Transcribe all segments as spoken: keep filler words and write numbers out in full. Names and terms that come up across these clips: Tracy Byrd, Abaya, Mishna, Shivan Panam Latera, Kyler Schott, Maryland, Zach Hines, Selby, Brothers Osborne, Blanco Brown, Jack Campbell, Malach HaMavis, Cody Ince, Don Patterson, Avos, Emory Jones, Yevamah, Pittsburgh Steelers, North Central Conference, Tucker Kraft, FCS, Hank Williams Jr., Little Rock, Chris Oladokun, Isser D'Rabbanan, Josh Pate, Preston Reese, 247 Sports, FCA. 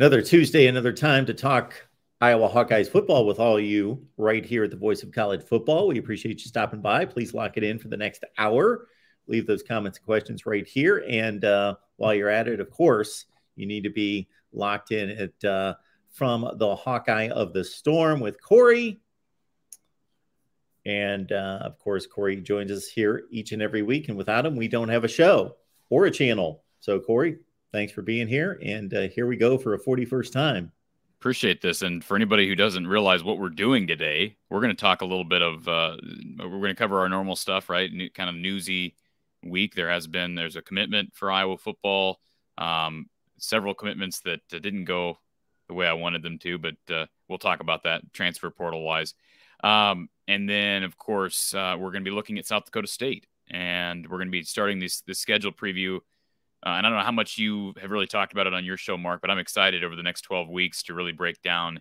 Another Tuesday, another time to talk Iowa Hawkeyes football with all you right here at the Voice of College Football. We appreciate you stopping by. Please lock it in for the next hour. Leave those comments and questions right here. And uh, while you're at it, of course, you need to be locked in at uh, From the Hawkeye of the Storm with Corey. And, uh, of course, Corey joins us here each and every week. And without him, we don't have a show or a channel. So, Corey, thanks for being here. And uh, here we go for a forty-first time. Appreciate this. And for anybody who doesn't realize what we're doing today, we're going to talk a little bit of, uh, we're going to cover our normal stuff, right? New, kind of newsy week. There has been, there's a commitment for Iowa football. Um, several commitments that uh, didn't go the way I wanted them to, but uh, we'll talk about that transfer portal wise. Um, and then, of course, uh, we're going to be looking at South Dakota State, and we're going to be starting this, this schedule preview. Uh, and I don't know how much you have really talked about it on your show, Mark, but I'm excited over the next twelve weeks to really break down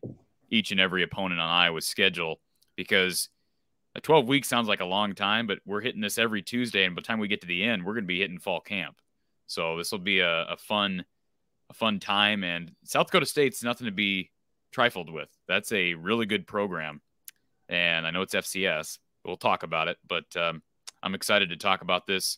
each and every opponent on Iowa's schedule, because a twelve week sounds like a long time, but we're hitting this every Tuesday. And by the time we get to the end, we're going to be hitting fall camp. So this will be a, a fun, a fun time. And South Dakota State's nothing to be trifled with. That's a really good program. And I know it's F C S. We'll talk about it, but um, I'm excited to talk about this.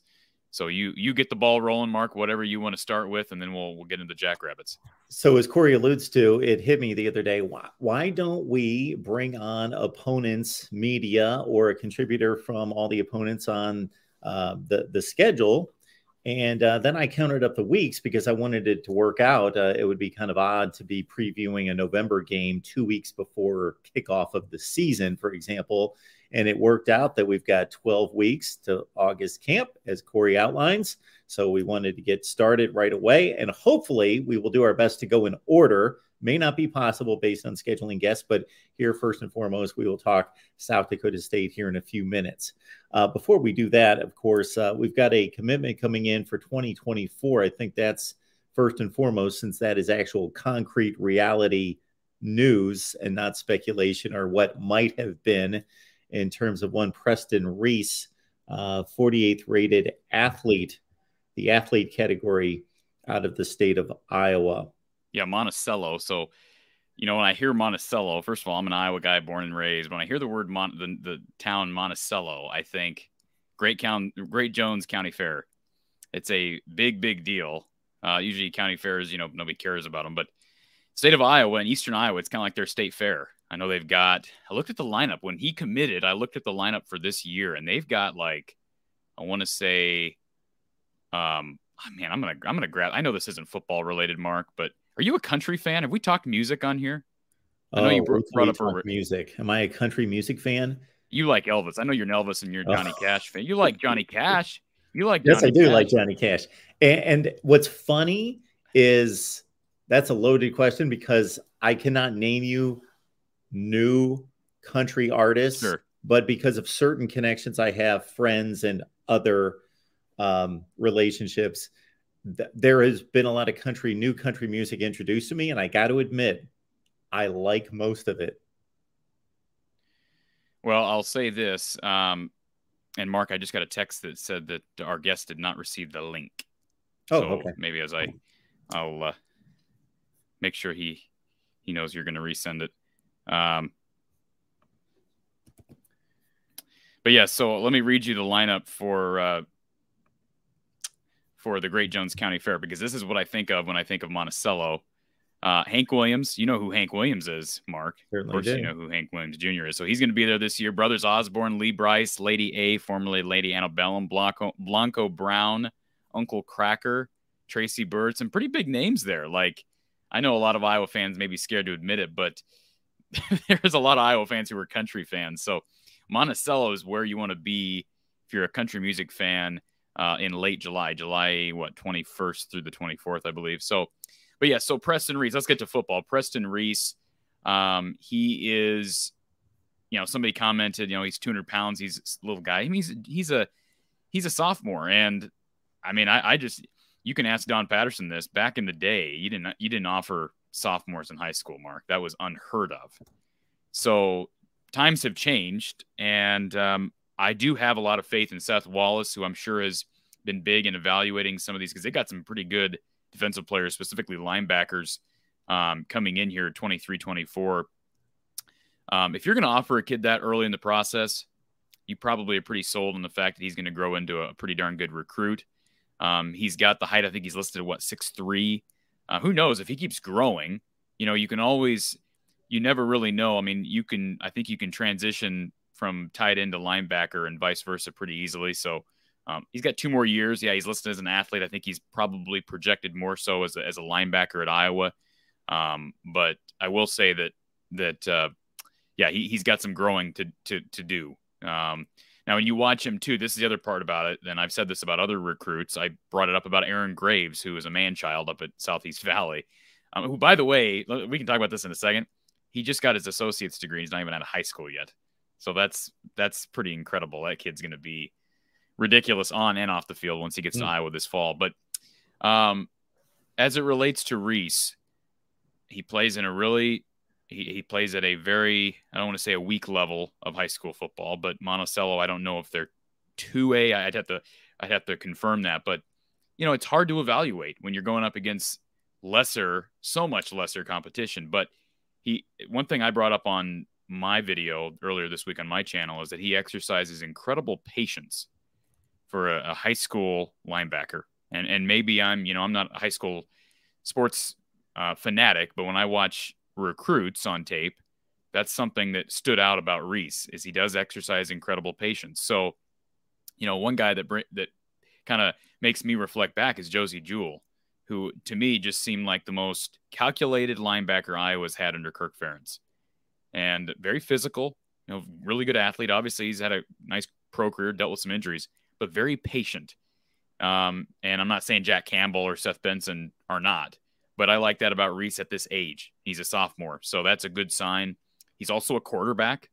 So you you get the ball rolling, Mark, whatever you want to start with, and then we'll we'll get into Jackrabbits. So as Corey alludes to, it hit me the other day. Why, why don't we bring on opponents media or a contributor from all the opponents on uh, the, the schedule? And uh, then I counted up the weeks because I wanted it to work out. Uh, it would be kind of odd to be previewing a November game two weeks before kickoff of the season, for example. And it worked out that we've got twelve weeks to August camp, as Corey outlines. So we wanted to get started right away. And hopefully we will do our best to go in order. May not be possible based on scheduling guests, but here, first and foremost, we will talk South Dakota State here in a few minutes. Uh, before we do that, of course, uh, we've got a commitment coming in for twenty twenty-four. I think that's first and foremost, since that is actual concrete reality news and not speculation or what might have been in terms of one Preston Reese, uh, forty-eighth rated athlete, the athlete category out of the state of Iowa. Yeah, Monticello. So, you know, when I hear Monticello, first of all, I'm an Iowa guy born and raised. When I hear the word Mon the, the town Monticello, I think Great, Count Great Jones County Fair. It's a big, big deal. Uh, usually county fairs, you know, nobody cares about them. But state of Iowa and eastern Iowa, it's kind of like their state fair. I know they've got, I looked at the lineup. When he committed, I looked at the lineup for this year, and they've got like, I want to say, um, oh man, I'm going to, I'm going to grab, I know this isn't football related, Mark, but are you a country fan? Have we talked music on here? I know oh, you brought, brought up a, music. Am I a country music fan? You like Elvis. I know you're an Elvis and you're a Johnny oh. Cash fan. You like Johnny Cash. You like Johnny Yes, I do Cash. like Johnny Cash. And, and what's funny is that's a loaded question because I cannot name you new country artists, sure. but because of certain connections I have, friends and other um, relationships, there has been a lot of country, new country music introduced to me, and I got to admit, I like most of it. Well, I'll say this, um, and Mark, I just got a text that said that our guest did not receive the link. Oh, so okay. Maybe as I, I'll uh, make sure he he knows you're going to resend it. Um, but yeah, so let me read you the lineup for. Uh, for the Great Jones County Fair, because this is what I think of when I think of Monticello. Uh, Hank Williams, you know who Hank Williams is, Mark. Certainly of course did. You know who Hank Williams Junior is. So he's going to be there this year. Brothers Osborne, Lee Bryce, Lady A, formerly Lady Antebellum, Blanco, Blanco Brown, Uncle Cracker, Tracy Byrd, some pretty big names there. Like, I know a lot of Iowa fans may be scared to admit it, but there's a lot of Iowa fans who are country fans. So Monticello is where you want to be if you're a country music fan. Uh, in late July, July, what, twenty-first through the twenty-fourth, I believe. So, but yeah, so Preston Reese, let's get to football. Preston Reese, um, he is, you know, somebody commented, you know, he's two hundred pounds. He's a little guy. I mean, he's, he's a, he's a sophomore. And I mean, I, I just, you can ask Don Patterson this. Back in the day, you didn't, you didn't offer sophomores in high school, Mark. That was unheard of. So times have changed. And, um, I do have a lot of faith in Seth Wallace, who I'm sure has been big in evaluating some of these because they got some pretty good defensive players, specifically linebackers, um, coming in here, twenty-three, twenty-four. Um, if you're going to offer a kid that early in the process, you probably are pretty sold on the fact that he's going to grow into a pretty darn good recruit. Um, he's got the height. I think he's listed at, what, six three. Uh, who knows? If he keeps growing, you know, you can always, you never really know. I mean, you can, I think you can transition from tight end to linebacker and vice versa pretty easily. So um, he's got two more years. Yeah, he's listed as an athlete. I think he's probably projected more so as a, as a linebacker at Iowa. Um, but I will say that, that uh, yeah, he, he's got some growing to, to, to do. Um, now, when you watch him, too, this is the other part about it. And I've said this about other recruits. I brought it up about Aaron Graves, who is a man-child up at Southeast Valley, um, who, by the way, we can talk about this in a second. He just got his associate's degree. He's not even out of high school yet. So that's that's pretty incredible. That kid's going to be ridiculous on and off the field once he gets mm. to Iowa this fall. But um, as it relates to Reese, he plays in a really... He, he plays at a very, I don't want to say a weak level of high school football, but Monticello, I don't know if they're two A. I'd have to, I'd have to confirm that. But, you know, it's hard to evaluate when you're going up against lesser, so much lesser competition. But he, one thing I brought up on my video earlier this week on my channel is that he exercises incredible patience for a, a high school linebacker. And, and maybe I'm, you know, I'm not a high school sports uh, fanatic, but when I watch recruits on tape, that's something that stood out about Reese, is he does exercise incredible patience. So, you know, one guy that that kind of makes me reflect back is Josie Jewell, who to me just seemed like the most calculated linebacker Iowa's had under Kirk Ferentz, and very physical, you know, really good athlete. Obviously he's had a nice pro career, dealt with some injuries, but very patient. Um, and I'm not saying Jack Campbell or Seth Benson are not, but I like that about Reese at this age. He's a sophomore, so that's a good sign. He's also a quarterback.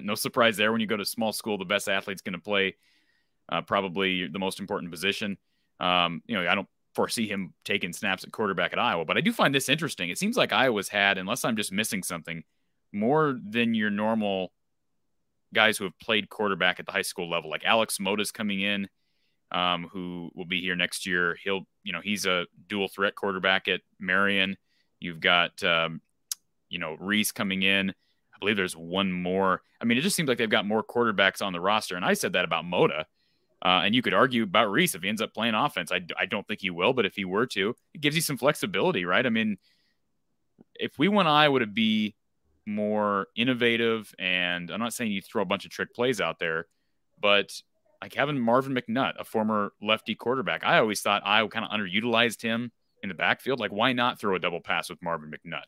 No surprise there. When you go to small school, the best athlete's going to play uh, probably the most important position. Um, you know, I don't foresee him taking snaps at quarterback at Iowa, but I do find this interesting. It seems like Iowa's had, unless I'm just missing something, more than your normal guys who have played quarterback at the high school level. Like Alex Mota's coming in, um, who will be here next year. He'll, you know, he's a dual threat quarterback at Marion. You've got, um, you know, Reese coming in. I believe there's one more. I mean, it just seems like they've got more quarterbacks on the roster. And I said that about Moda. Uh, and you could argue about Reese if he ends up playing offense. I, I don't think he will, but if he were to, it gives you some flexibility, right? I mean, if we want Iowa to be more innovative, and I'm not saying you throw a bunch of trick plays out there, but like having Marvin McNutt, a former lefty quarterback, I always thought Iowa kind of underutilized him in the backfield. Like, why not throw a double pass with Marvin McNutt?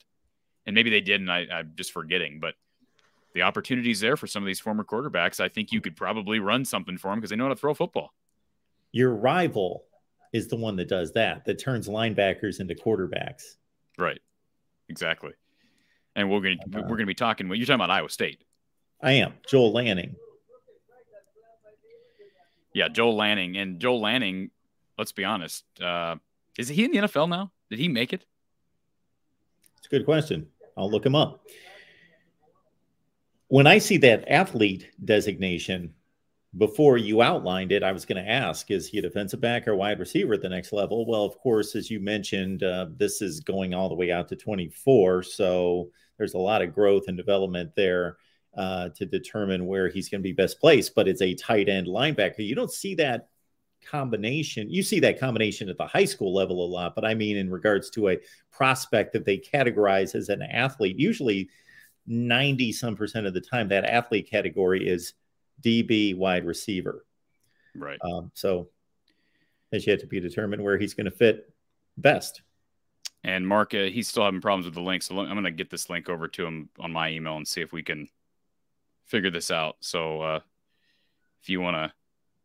And maybe they did, and I, I'm just forgetting. But the opportunities there for some of these former quarterbacks, I think you could probably run something for them because they know how to throw football. Your rival is the one that does that, that turns linebackers into quarterbacks. Right. Exactly. And we're going to we're going to be talking. You're talking about Iowa State. I am. Joel Lanning. Yeah, Joel Lanning. And Joel Lanning, let's be honest, uh, is he in the N F L now? Did he make it? It's a good question. I'll look him up. When I see that athlete designation, before you outlined it, I was going to ask, is he a defensive back or wide receiver at the next level? Well, of course, as you mentioned, uh, this is going all the way out to twenty-four, so there's a lot of growth and development there. Uh, to determine where he's going to be best placed, but it's a tight end linebacker. You don't see that combination. You see that combination at the high school level a lot, but I mean in regards to a prospect that they categorize as an athlete, usually ninety some percent of the time that athlete category is D B, wide receiver. Right. Um, so it's yet to be determined where he's going to fit best. And Mark, uh, he's still having problems with the link, so I'm going to get this link over to him on my email and see if we can figure this out. So uh, if you want to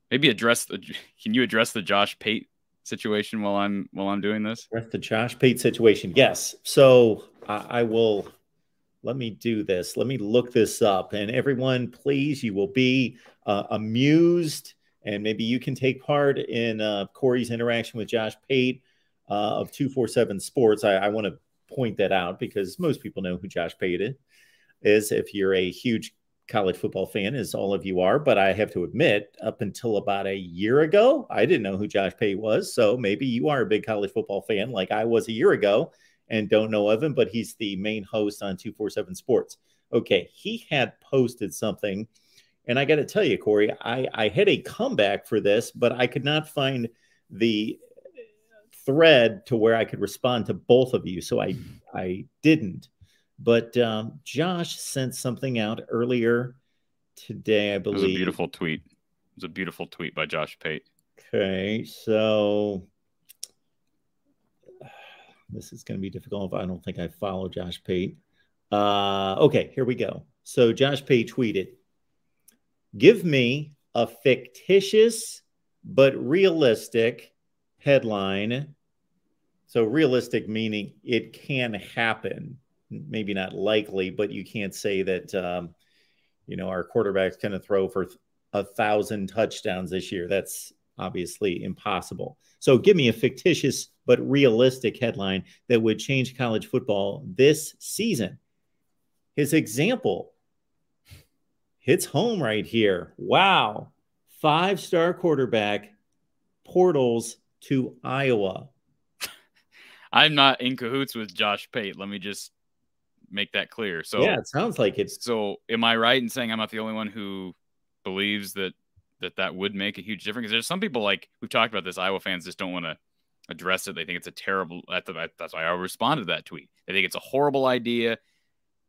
maybe address the, can you address the Josh Pate situation while I'm, while I'm doing this? Address the Josh Pate situation. Yes. So I, I will, let me do this. Let me look this up, and everyone, please, you will be uh, amused, and maybe you can take part in uh, Corey's interaction with Josh Pate uh, of two forty-seven Sports. I, I want to point that out because most people know who Josh Pate is. If you're a huge college football fan, as all of you are, but I have to admit, up until about a year ago, I didn't know who Josh Pate was. So maybe you are a big college football fan like I was a year ago, and don't know of him, but he's the main host on two forty-seven Sports. Okay, he had posted something, and I got to tell you, Corey, I, I had a comeback for this, but I could not find the thread to where I could respond to both of you, so I, I didn't. But um, Josh sent something out earlier today, I believe. It was a beautiful tweet. It was a beautiful tweet by Josh Pate. Okay, so this is going to be difficult. I don't think I follow Josh Pate. Uh, okay, here we go. So Josh Pate tweeted, "Give me a fictitious but realistic headline." So realistic meaning it can happen. Maybe not likely, but you can't say that, um, you know, our quarterback's going to throw for a thousand touchdowns this year. That's obviously impossible. So give me a fictitious but realistic headline that would change college football this season. His example hits home right here. Wow. Five-star quarterback portals to Iowa. I'm not in cahoots with Josh Pate. Let me just make that clear. So yeah, it sounds like it's. So am I right in saying I'm not the only one who believes that that that would make a huge difference? Because there's some people, like we've talked about this, Iowa fans just don't want to address it. They think it's a terrible. That's why I responded to that tweet. They think it's a horrible idea.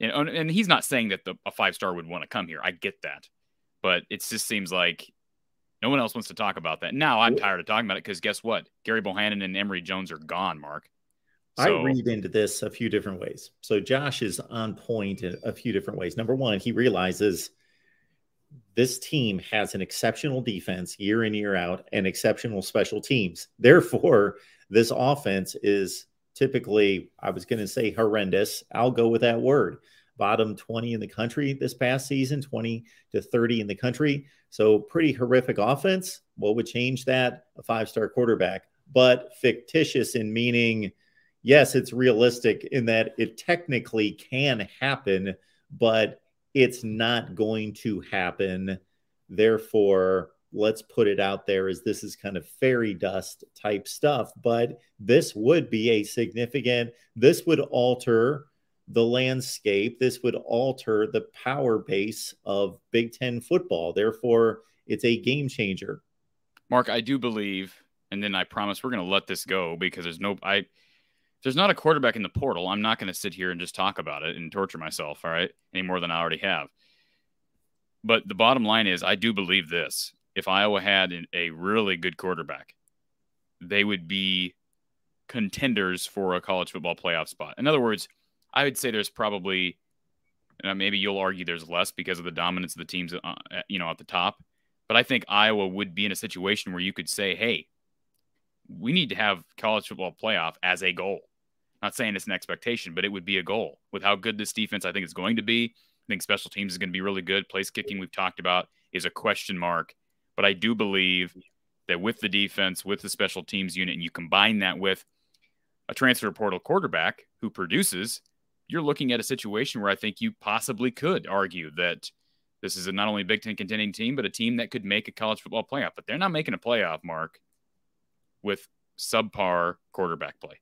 And, and he's not saying that the, a five-star would want to come here. I get that. But it just seems like no one else wants to talk about that. Now I'm tired of talking about it because guess what? Gary Bohannon and Emory Jones are gone, Mark. So I read into this a few different ways. So Josh is on point in a few different ways. Number one, he realizes this team has an exceptional defense year in, year out, and exceptional special teams. Therefore, this offense is typically, I was going to say horrendous. I'll go with that word. Bottom twenty in the country this past season, twenty to thirty in the country. So pretty horrific offense. What would change that? A five-star quarterback. But fictitious in meaning, yes, it's realistic in that it technically can happen, but it's not going to happen. Therefore, let's put it out there as this is kind of fairy dust type stuff. But this would be a significant, this would alter the landscape. This would alter the power base of Big Ten football. Therefore, it's a game changer. Mark, I do believe, and then I promise we're going to let this go because there's no... I. There's not a quarterback in the portal. I'm not going to sit here and just talk about it and torture myself, all right, any more than I already have. But the bottom line is I do believe this. If Iowa had an, a really good quarterback, they would be contenders for a college football playoff spot. In other words, I would say there's probably, and maybe you'll argue there's less because of the dominance of the teams uh, you know, at the top. But I think Iowa would be in a situation where you could say, hey, we need to have college football playoff as a goal. Not saying it's an expectation, but it would be a goal. With how good this defense I think it's going to be, I think special teams is going to be really good. Place kicking we've talked about is a question mark. But I do believe that with the defense, with the special teams unit, and you combine that with a transfer portal quarterback who produces, you're looking at a situation where I think you possibly could argue that this is not only a Big Ten contending team, but a team that could make a college football playoff. But they're not making a playoff, Mark, with subpar quarterback play.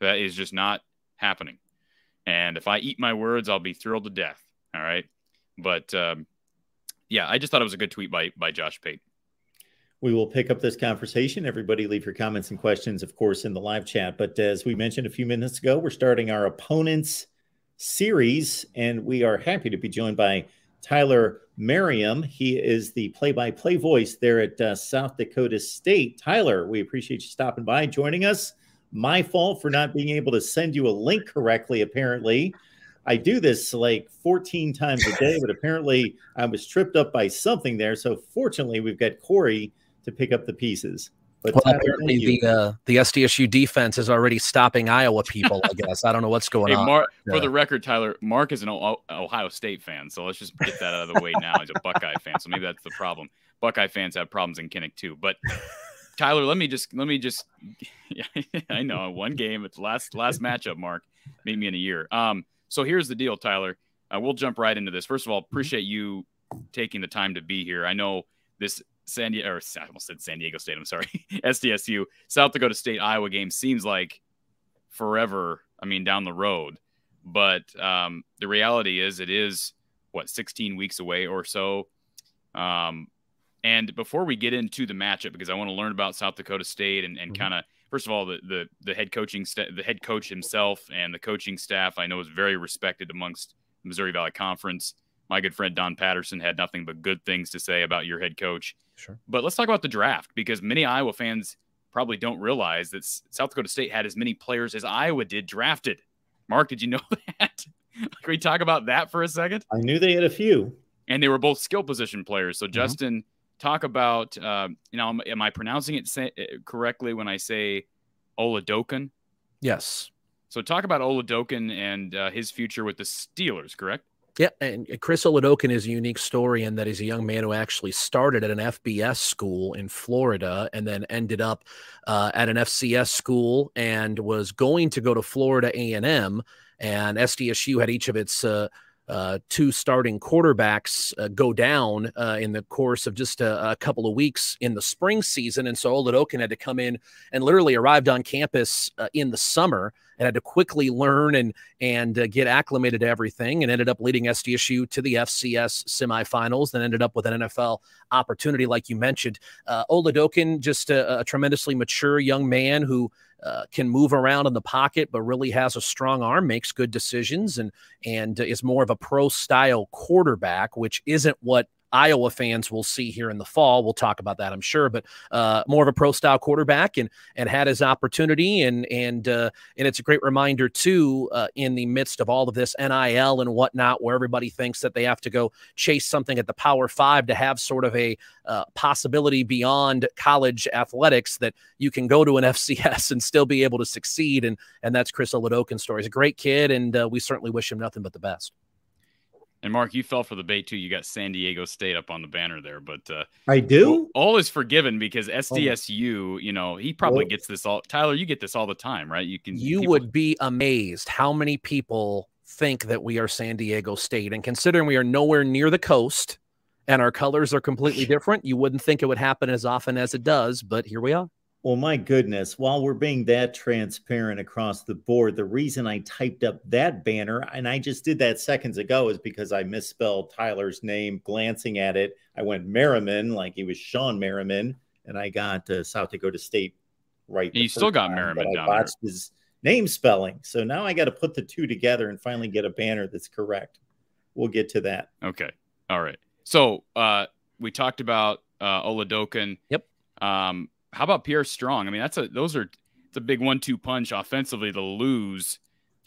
That is just not happening. And if I eat my words, I'll be thrilled to death. All right. But um, yeah, I just thought it was a good tweet by, by Josh Pate. We will pick up this conversation. Everybody leave your comments and questions, of course, in the live chat. But as we mentioned a few minutes ago, we're starting our opponents series, and we are happy to be joined by Tyler Merriam. He is the play-by-play voice there at uh, South Dakota State. Tyler, we appreciate you stopping by and joining us. My fault for not being able to send you a link correctly, apparently. I do this like fourteen times a day, but apparently I was tripped up by something there. So fortunately, we've got Corey to pick up the pieces. But well, Tyler, apparently the, uh, the S D S U defense is already stopping Iowa people, I guess. I don't know what's going hey, on. Mark, yeah. For the record, Tyler, Mark is an o Ohio State fan, so let's just get that out of the way now. He's a Buckeye fan, so maybe that's the problem. Buckeye fans have problems in Kinnick too, but... Tyler, let me just let me just. I know one game. It's last last matchup. Mark, meet me in a year. Um. So here's the deal, Tyler. Uh, we'll jump right into this. First of all, appreciate you taking the time to be here. I know this San Diego, or I almost said San Diego State. I'm sorry, S D S U, South Dakota State, Iowa game seems like forever I mean, down the road. But um, the reality is it is, what, sixteen weeks away or so. Um, and before we get into the matchup, because I want to learn about South Dakota State and, and mm-hmm. kind of, first of all, the the, the head coaching st- the head coach himself and the coaching staff, I know, is very respected amongst the Missouri Valley Conference. My good friend Don Patterson had nothing but good things to say about your head coach. Sure. But let's talk about the draft, because many Iowa fans probably don't realize that South Dakota State had as many players as Iowa did drafted. Mark, did you know that? Can we talk about that for a second? I knew they had a few. And they were both skill position players. So, mm-hmm. Justin, talk about, uh, you know, am I pronouncing it sa- correctly when I say Oladokun? Yes. So talk about Oladokun and uh, his future with the Steelers, correct? Yeah, and Chris Oladokun is a unique story in that he's a young man who actually started at an F B S school in Florida and then ended up uh, at an F C S school and was going to go to Florida A and M, and S D S U had each of its uh, uh, two starting quarterbacks uh, go down uh, in the course of just a, a couple of weeks in the spring season, and so Oladokun had to come in and literally arrived on campus uh, in the summer and had to quickly learn and and uh, get acclimated to everything, and ended up leading S D S U to the F C S semifinals, then ended up with an N F L opportunity, like you mentioned. Uh, Oladokun, just a, a tremendously mature young man who uh, can move around in the pocket, but really has a strong arm, makes good decisions, and and is more of a pro-style quarterback, which isn't what Iowa fans will see here in the fall. We'll talk about that, I'm sure, but uh, more of a pro-style quarterback, and and had his opportunity, and and uh, and it's a great reminder too, uh, in the midst of all of this N I L and whatnot, where everybody thinks that they have to go chase something at the Power Five to have sort of a uh, possibility beyond college athletics, that you can go to an F C S and still be able to succeed, and and that's Chris Oladokun's story. He's a great kid, and uh, we certainly wish him nothing but the best. And, Mark, you fell for the bait, too. You got San Diego State up on the banner there. But uh, I do? All is forgiven, because S D S U, you know, he probably gets this all – Tyler, you get this all the time, right? You can. You people- would be amazed how many people think that we are San Diego State. And considering we are nowhere near the coast and our colors are completely different, you wouldn't think it would happen as often as it does, but here we are. Well, my goodness, while we're being that transparent across the board, the reason I typed up that banner, and I just did that seconds ago, is because I misspelled Tyler's name. Glancing at it, I went Merriman, like he was Sean Merriman, and I got uh, South Dakota State right. You still got Merriman down there. I botched his name spelling. So now I got to put the two together and finally get a banner that's correct. We'll get to that. Okay. All right. So uh, we talked about uh, Oladokun. Yep. Um, How about Pierre Strong? I mean, that's a those are it's a big one-two punch offensively to lose.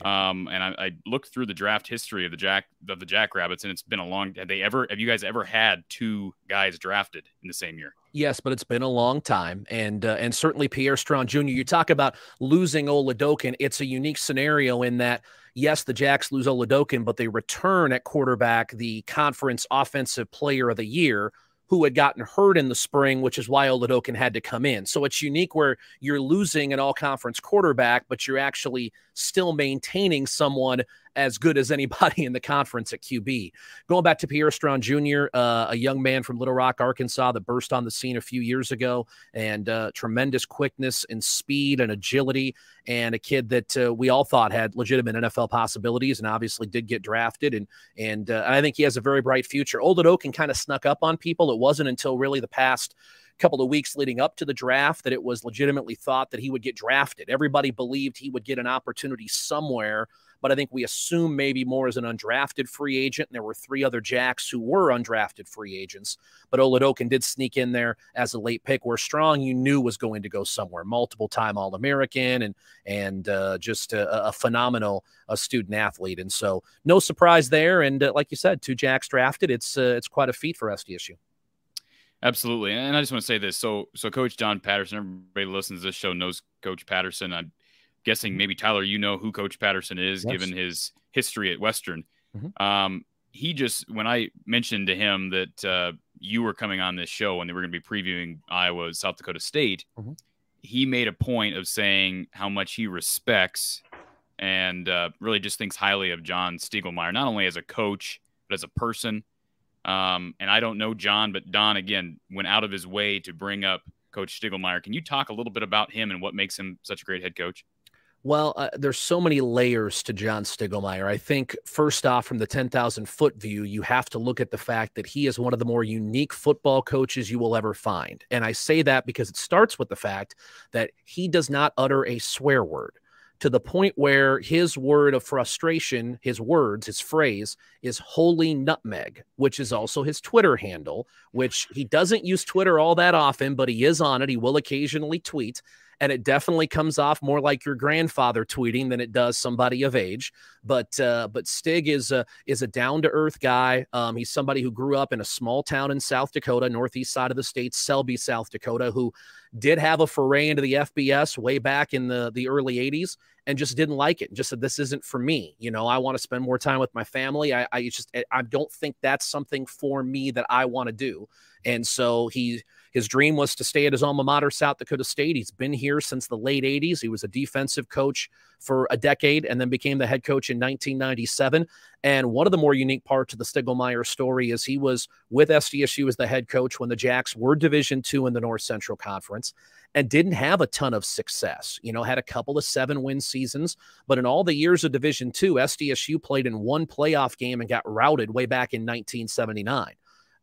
Um, and I, I looked through the draft history of the Jack of the Jackrabbits, and it's been a long. Have they ever? Have you guys ever had two guys drafted in the same year? Yes, but it's been a long time, and uh, and certainly Pierre Strong Junior You talk about losing Oladokun. It's a unique scenario in that, yes, the Jacks lose Oladokun, but they return at quarterback the conference offensive player of the year, who had gotten hurt in the spring, which is why Oladokun had to come in. So it's unique where you're losing an all-conference quarterback, but you're actually still maintaining someone as good as anybody in the conference at Q B. Going back to Pierre Strong Junior, uh, a young man from Little Rock, Arkansas, that burst on the scene a few years ago, and uh, tremendous quickness and speed and agility, and a kid that uh, we all thought had legitimate N F L possibilities, and obviously did get drafted, and and uh, I think he has a very bright future. Oladokun kind of snuck up on people. It wasn't until really the past couple of weeks leading up to the draft that it was legitimately thought that he would get drafted. Everybody believed he would get an opportunity somewhere, but I think we assume maybe more as an undrafted free agent, and there were three other Jacks who were undrafted free agents, but Oladokun did sneak in there as a late pick, where Strong you knew was going to go somewhere, multiple-time All-American, and and uh, just a, a phenomenal a student-athlete, and so no surprise there, and uh, like you said, two Jacks drafted, it's uh, it's quite a feat for S D S U. Absolutely, and I just want to say this. So, so Coach Don Patterson, everybody who listens to this show knows Coach Patterson. I'm guessing maybe, Tyler, you know who Coach Patterson is, yes, given his history at Western. Mm-hmm. Um, he just, when I mentioned to him that uh, you were coming on this show and they were going to be previewing Iowa, South Dakota State, mm-hmm. he made a point of saying how much he respects and uh, really just thinks highly of John Stiegelmeier, not only as a coach, but as a person. Um, and I don't know John, but Don, again, went out of his way to bring up Coach Stiegelmeier. Can you talk a little bit about him and what makes him such a great head coach? Well, uh, there's so many layers to John Stiegelmeier. I think first off, from the ten thousand foot view, you have to look at the fact that he is one of the more unique football coaches you will ever find. And I say that because it starts with the fact that he does not utter a swear word, to the point where his word of frustration, his words, his phrase is holy nutmeg, which is also his Twitter handle, which he doesn't use Twitter all that often, but he is on it. He will occasionally tweet, and it definitely comes off more like your grandfather tweeting than it does somebody of age. But uh, but Stig is a, is a down-to-earth guy. Um, he's somebody who grew up in a small town in South Dakota, northeast side of the state, Selby, South Dakota, who did have a foray into the F B S way back in the, the early eighties and just didn't like it. Just said, this isn't for me. You know, I want to spend more time with my family. I, I just I don't think that's something for me that I want to do. And so he his dream was to stay at his alma mater, South Dakota State. He's been here since the late eighties. He was a defensive coach for a decade and then became the head coach in nineteen ninety-seven. And one of the more unique parts of the Stiegelmeier story is he was with S D S U as the head coach when the Jacks were Division two in the North Central Conference and didn't have a ton of success. You know, had a couple of seven-win seasons, but in all the years of Division two, S D S U played in one playoff game and got routed way back in nineteen seventy-nine.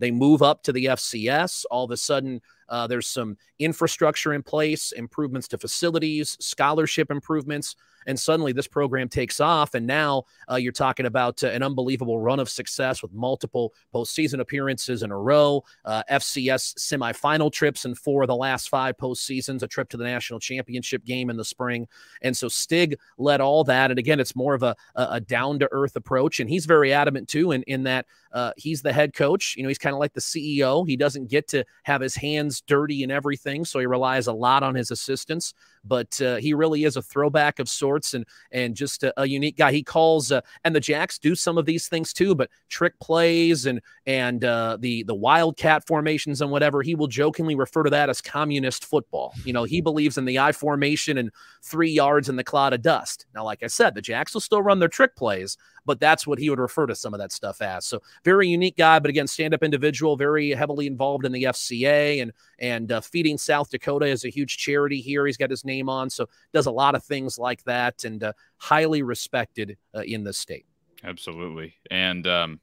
They move up to the F C S. All of a sudden, uh, there's some infrastructure in place, improvements to facilities, scholarship improvements, and suddenly this program takes off. And now uh, you're talking about uh, an unbelievable run of success with multiple postseason appearances in a row, uh, F C S semifinal trips in four of the last five postseasons, a trip to the national championship game in the spring. And so Stig led all that. And again, it's more of a, a, a down-to-earth approach. And he's very adamant, too, in, in that uh, he's the head coach. You know, he's kind of like the C E O. He doesn't get to have his hands dirty and everything, so he relies a lot on his assistants. But uh, he really is a throwback of sorts. And and just a, a unique guy. He calls uh, and the Jacks do some of these things too, but trick plays and and uh, the the wildcat formations and whatever. He will jokingly refer to that as communist football. You know, he believes in the I formation and three yards in the cloud of dust. Now, like I said, the Jacks will still run their trick plays, but that's what he would refer to some of that stuff as. So very unique guy, but again, stand-up individual, very heavily involved in the F C A and and uh, Feeding South Dakota is a huge charity here. He's got his name on, so does a lot of things like that. And uh, highly respected uh, in the state. Absolutely. And, um,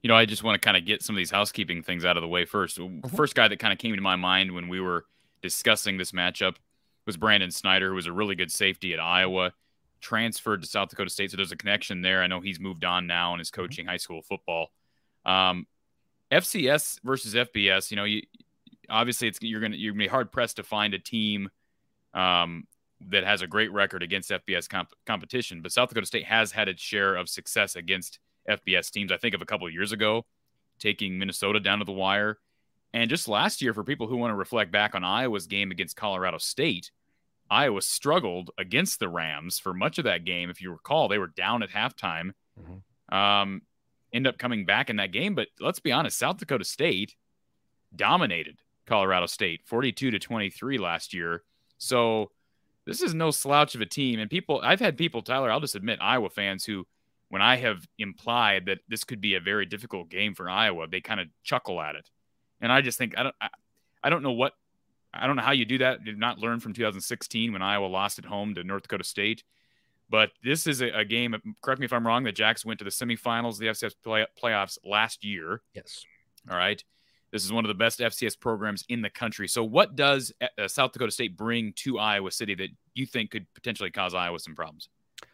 you know, I just want to kind of get some of these housekeeping things out of the way first. Mm-hmm. First guy that kind of came to my mind when we were discussing this matchup was Brandon Snyder, who was a really good safety at Iowa, transferred to South Dakota State. So there's a connection there. I know he's moved on now and is coaching mm-hmm. high school football. Um, F C S versus F B S, you know, you, obviously it's, you're going to, you're going to be hard pressed to find a team, um, that has a great record against F B S comp competition, but South Dakota State has had its share of success against F B S teams. I think of a couple of years ago, taking Minnesota down to the wire. And just last year, for people who want to reflect back on Iowa's game against Colorado State, Iowa struggled against the Rams for much of that game. If you recall, they were down at halftime, mm-hmm. um, end up coming back in that game. But let's be honest, South Dakota State dominated Colorado State forty-two to twenty-three last year. So this is no slouch of a team. And people, I've had people, Tyler, I'll just admit, Iowa fans who, when I have implied that this could be a very difficult game for Iowa, they kind of chuckle at it. And I just think, I don't, I, I don't know what, I don't know how you do that. Did not learn from two thousand sixteen when Iowa lost at home to North Dakota State. But this is a, a game, correct me if I'm wrong, the Jacks went to the semifinals of the F C S play, playoffs last year. Yes. All right. This is one of the best F C S programs in the country. So what does uh, South Dakota State bring to Iowa City that you think could potentially cause Iowa some problems?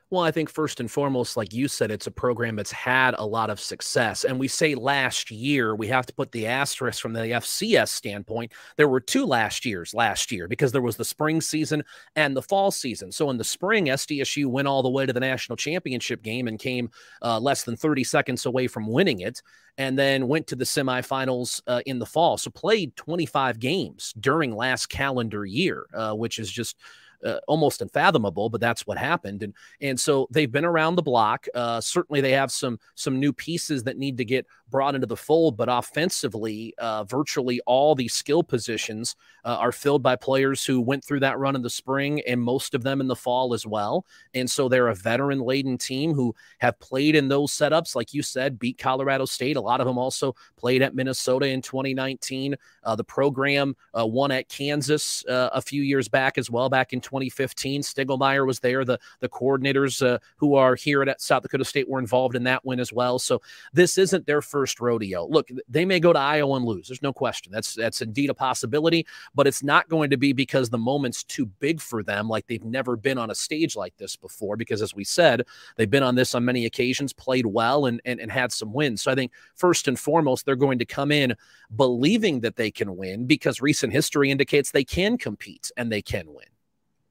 Well, I think first and foremost, like you said, it's a program that's had a lot of success. And we say last year, we have to put the asterisk from the F C S standpoint. There were two last years last year because there was the spring season and the fall season. So in the spring, S D S U went all the way to the national championship game and came uh, less than thirty seconds away from winning it, and then went to the semifinals uh, in the fall. So played twenty-five games during last calendar year, uh, which is just Uh, almost unfathomable, but that's what happened. And and so they've been around the block. Uh, certainly they have some some new pieces that need to get brought into the fold, but offensively, uh, virtually all the skill positions uh, are filled by players who went through that run in the spring and most of them in the fall as well. And so they're a veteran-laden team who have played in those setups, like you said, beat Colorado State. A lot of them also played at Minnesota in twenty nineteen. Uh, the program uh, won at Kansas uh, a few years back as well, back in twenty fifteen. Stiegelmeier was there. The, the coordinators uh, who are here at South Dakota State were involved in that win as well. So this isn't their first rodeo. Look, they may go to Iowa and lose. There's no question. That's, that's indeed a possibility, but it's not going to be because the moment's too big for them, like they've never been on a stage like this before, because as we said, they've been on this on many occasions, played well, and, and, and had some wins. So I think first and foremost, they're going to come in believing that they can win, because recent history indicates they can compete and they can win.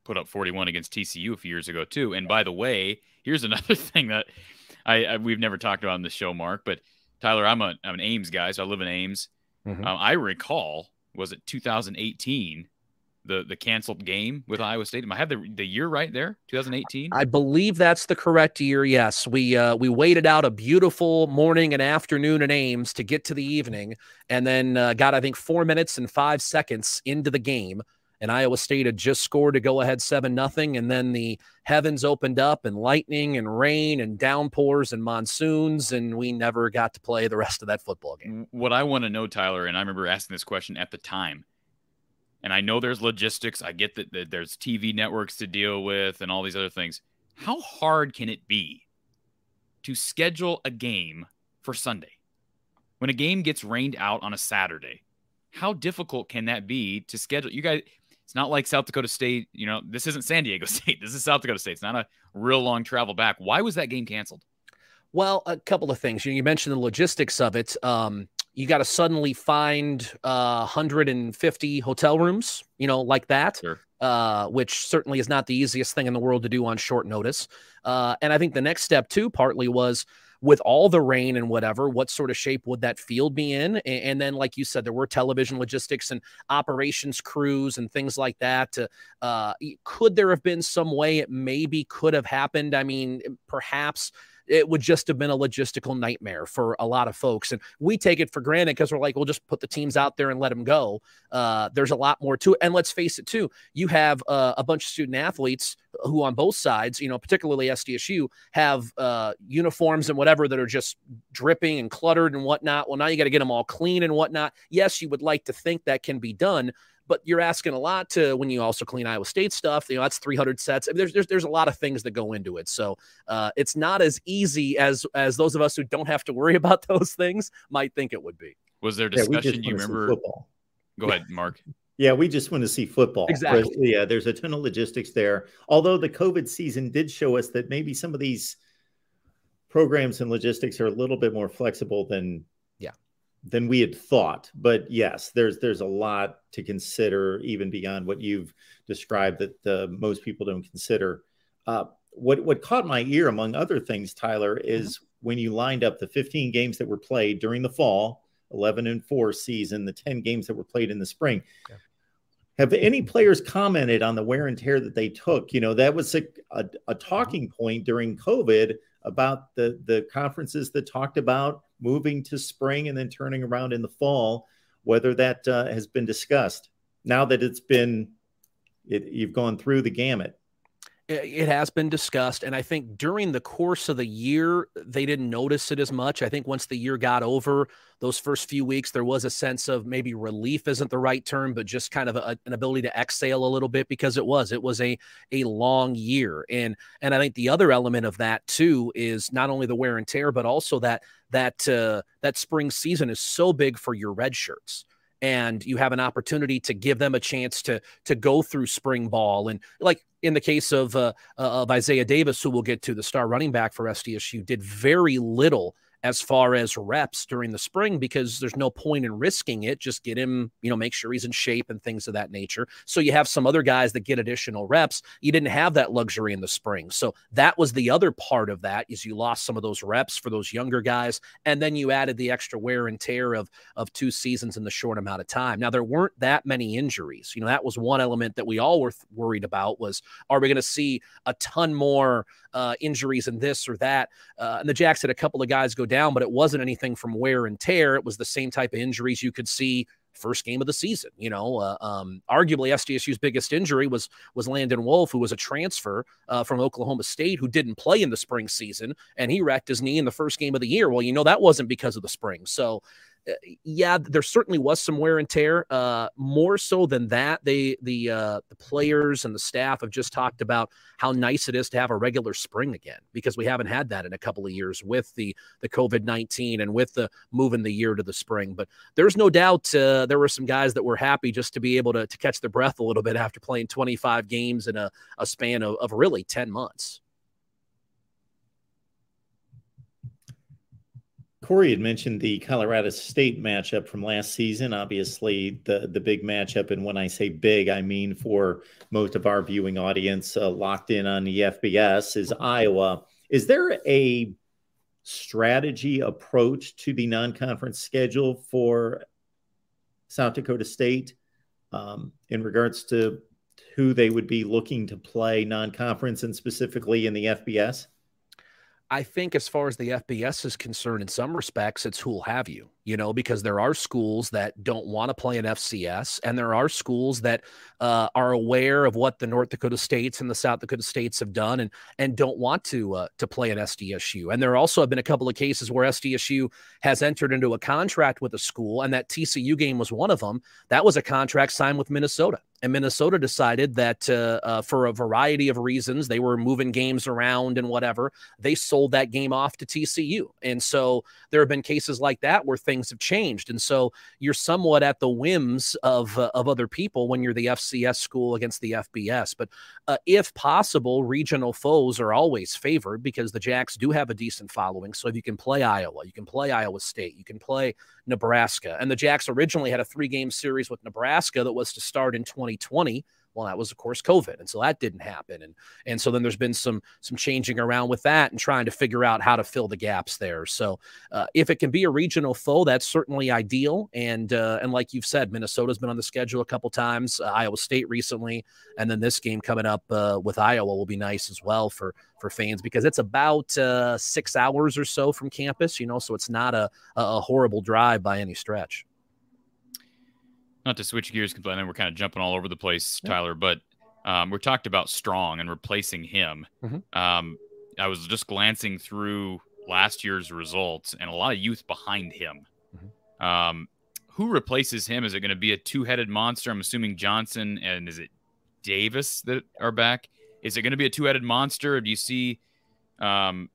Put up forty-one against T C U a few years ago too. And by the way, here's another thing that I, I we've never talked about on the show, Mark, but Tyler, I'm, a, I'm an Ames guy. So I live in Ames. Mm-hmm. um, I recall, was it two thousand eighteen, the, the canceled game with Iowa State? Am I have the, the year right there, twenty eighteen? I believe that's the correct year, yes. We uh, we waited out a beautiful morning and afternoon in Ames to get to the evening, and then uh, got, I think, four minutes and five seconds into the game, and Iowa State had just scored to go ahead seven nothing, and then the heavens opened up, and lightning and rain and downpours and monsoons, and we never got to play the rest of that football game. What I want to know, Tyler, and I remember asking this question at the time, and I know there's logistics. I get that, that there's T V networks to deal with and all these other things. How hard can it be to schedule a game for Sunday? When a game gets rained out on a Saturday, how difficult can that be to schedule? You guys, it's not like South Dakota State. You know, this isn't San Diego State. This is South Dakota State. It's not a real long travel back. Why was that game canceled? Well, a couple of things. You, you mentioned the logistics of it. Um, You got to suddenly find uh, one hundred fifty hotel rooms, you know, like that, sure. uh, which certainly is not the easiest thing in the world to do on short notice. Uh, and I think the next step, too, partly was with all the rain and whatever, what sort of shape would that field be in? And, and then, like you said, there were television logistics and operations crews and things like that. Uh, could there have been some way it maybe could have happened? I mean, perhaps. It would just have been a logistical nightmare for a lot of folks. And we take it for granted because we're like, we'll just put the teams out there and let them go. Uh, there's a lot more to it. And let's face it, too. You have uh, a bunch of student athletes who on both sides, you know, particularly S D S U, have uh, uniforms and whatever that are just dripping and cluttered and whatnot. Well, now you got to get them all clean and whatnot. Yes, you would like to think that can be done, but you're asking a lot to when you also clean Iowa State stuff. You know, that's three hundred sets. I mean, there's, there's there's a lot of things that go into it. So uh, it's not as easy as as those of us who don't have to worry about those things might think it would be. Was there discussion? Yeah, you remember? Football. Go ahead, Mark. Yeah, we just want to see football. Exactly. Yeah, there's a ton of logistics there. Although the COVID season did show us that maybe some of these programs and logistics are a little bit more flexible than than we had thought. But yes, there's there's a lot to consider, even beyond what you've described that uh, most people don't consider. Uh, what, what caught my ear, among other things, Tyler, is when you lined up the fifteen games that were played during the fall, eleven and four season, the ten games that were played in the spring. Yeah. Have any players commented on the wear and tear that they took? You know, that was a, a, a talking point during COVID about the, the conferences that talked about moving to spring and then turning around in the fall, whether that uh, has been discussed now that it's been, it, you've gone through the gamut. It has been discussed, and I think during the course of the year, they didn't notice it as much. I think once the year got over, those first few weeks, there was a sense of maybe relief isn't the right term, but just kind of a, an ability to exhale a little bit, because it was. It was a a long year. And and I think the other element of that, too, is not only the wear and tear, but also that, that, uh, that spring season is so big for your red shirts. And you have an opportunity to give them a chance to to go through spring ball. And like in the case of, uh, of Isaiah Davis, who we'll get to, the star running back for S D S U, did very little as far as reps during the spring because there's no point in risking it. Just get him, you know, make sure he's in shape and things of that nature. So you have some other guys that get additional reps. You didn't have that luxury in the spring. So that was the other part of that, is you lost some of those reps for those younger guys. And then you added the extra wear and tear of, of two seasons in the short amount of time. Now, there weren't that many injuries. You know, that was one element that we all were worried about was, are we going to see a ton more uh, injuries in this or that? Uh, and the Jacks had a couple of guys go down. Down, but it wasn't anything from wear and tear. It was the same type of injuries you could see first game of the season. You know, uh, um, arguably S D S U's biggest injury was was Landon Wolf, who was a transfer uh, from Oklahoma State, who didn't play in the spring season, and he wrecked his knee in the first game of the year. Well, you know, that wasn't because of the spring. So yeah, there certainly was some wear and tear. Uh, more so than that, they the uh, the players and the staff have just talked about how nice it is to have a regular spring again, because we haven't had that in a couple of years with the the COVID nineteen and with the moving the year to the spring. But there's no doubt uh, there were some guys that were happy just to be able to, to catch their breath a little bit after playing twenty-five games in a, a span of, of really ten months. Corey had mentioned the Colorado State matchup from last season. Obviously, the, the big matchup, and when I say big, I mean for most of our viewing audience uh, locked in on the F B S, is Iowa. Is there a strategy approach to the non-conference schedule for South Dakota State um, in regards to who they would be looking to play non-conference and specifically in the F B S? I think as far as the F B S is concerned, in some respects, it's who'll have you, you know, because there are schools that don't want to play an F C S, and there are schools that uh, are aware of what the North Dakota States and the South Dakota States have done and and don't want to uh, to play an S D S U. And there also have been a couple of cases where S D S U has entered into a contract with a school, and that T C U game was one of them. That was a contract signed with Minnesota. And Minnesota decided that uh, uh, for a variety of reasons, they were moving games around and whatever, they sold that game off to T C U. And so there have been cases like that where things have changed. And so you're somewhat at the whims of, uh, of other people when you're the F C S school against the F B S. But uh, if possible, regional foes are always favored, because the Jacks do have a decent following. So if you can play Iowa, you can play Iowa State, you can play Nebraska. And the Jacks originally had a three-game series with Nebraska that was to start in twenty twenty. Well, that was, of course, COVID, and so that didn't happen. And and so then there's been some some changing around with that and trying to figure out how to fill the gaps there. So uh, if it can be a regional foe, that's certainly ideal. And uh, and like you've said, Minnesota's been on the schedule a couple times, uh, Iowa State recently, and then this game coming up uh, with Iowa will be nice as well for for fans, because it's about uh, six hours or so from campus, you know, so it's not a, a horrible drive by any stretch. Not to switch gears, because I know we're kind of jumping all over the place, Tyler, but um, we talked about Strong and replacing him. Mm-hmm. um, I was just glancing through last year's results, and a lot of youth behind him. Mm-hmm. Um, who replaces him? Is it going to be a two-headed monster? I'm assuming Johnson and is it Davis that are back? Is it going to be a two-headed monster? Or do you see um,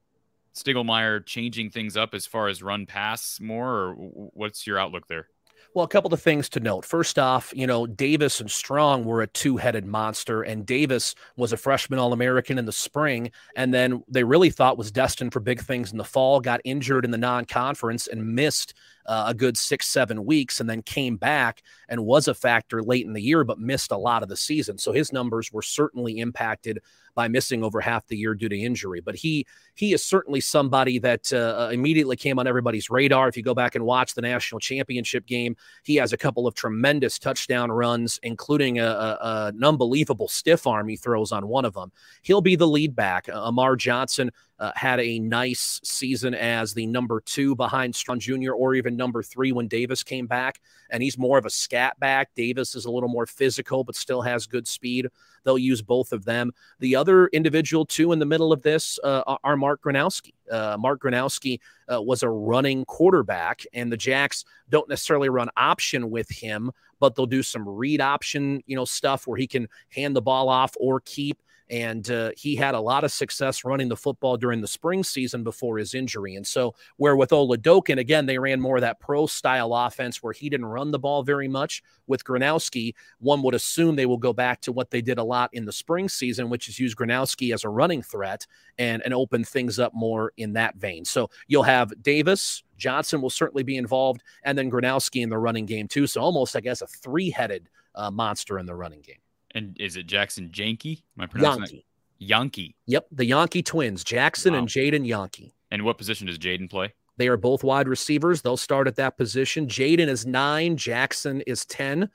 Stiegelmeier changing things up as far as run pass more? Or what's your outlook there? Well, a couple of things to note. First off, you know, Davis and Strong were a two-headed monster, and Davis was a freshman All-American in the spring, and then they really thought was destined for big things in the fall, got injured in the non-conference and missed uh, a good six, seven weeks, and then came back and was a factor late in the year, but missed a lot of the season. So his numbers were certainly impacted by missing over half the year due to injury. But he he is certainly somebody that uh, immediately came on everybody's radar. If you go back and watch the national championship game, he has a couple of tremendous touchdown runs, including a, a, a, an unbelievable stiff arm he throws on one of them. He'll be the lead back. Uh, Amar Johnson Uh, had a nice season as the number two behind Strong Junior or even number three when Davis came back, and he's more of a scat back. Davis is a little more physical but still has good speed. They'll use both of them. The other individual, too, in the middle of this uh, are Mark Gronowski. Uh, Mark Gronowski uh, was a running quarterback, and the Jacks don't necessarily run option with him, but they'll do some read option, you know, stuff where he can hand the ball off or keep. And uh, he had a lot of success running the football during the spring season before his injury. And so where with Oladokun, again, they ran more of that pro-style offense where he didn't run the ball very much. With Gronowski, one would assume they will go back to what they did a lot in the spring season, which is use Gronowski as a running threat and, and open things up more in that vein. So you'll have Davis, Johnson will certainly be involved, and then Gronowski in the running game too. So almost, I guess, a three-headed uh, monster in the running game. And is it Jackson Janke? Am I pronouncing Yankee. that? Yankee. Yep, the Yankee twins, Jackson wow. and Jaden Yankee. And what position does Jaden play? They are both wide receivers. They'll start at that position. Jaden is nine. Jackson is ten.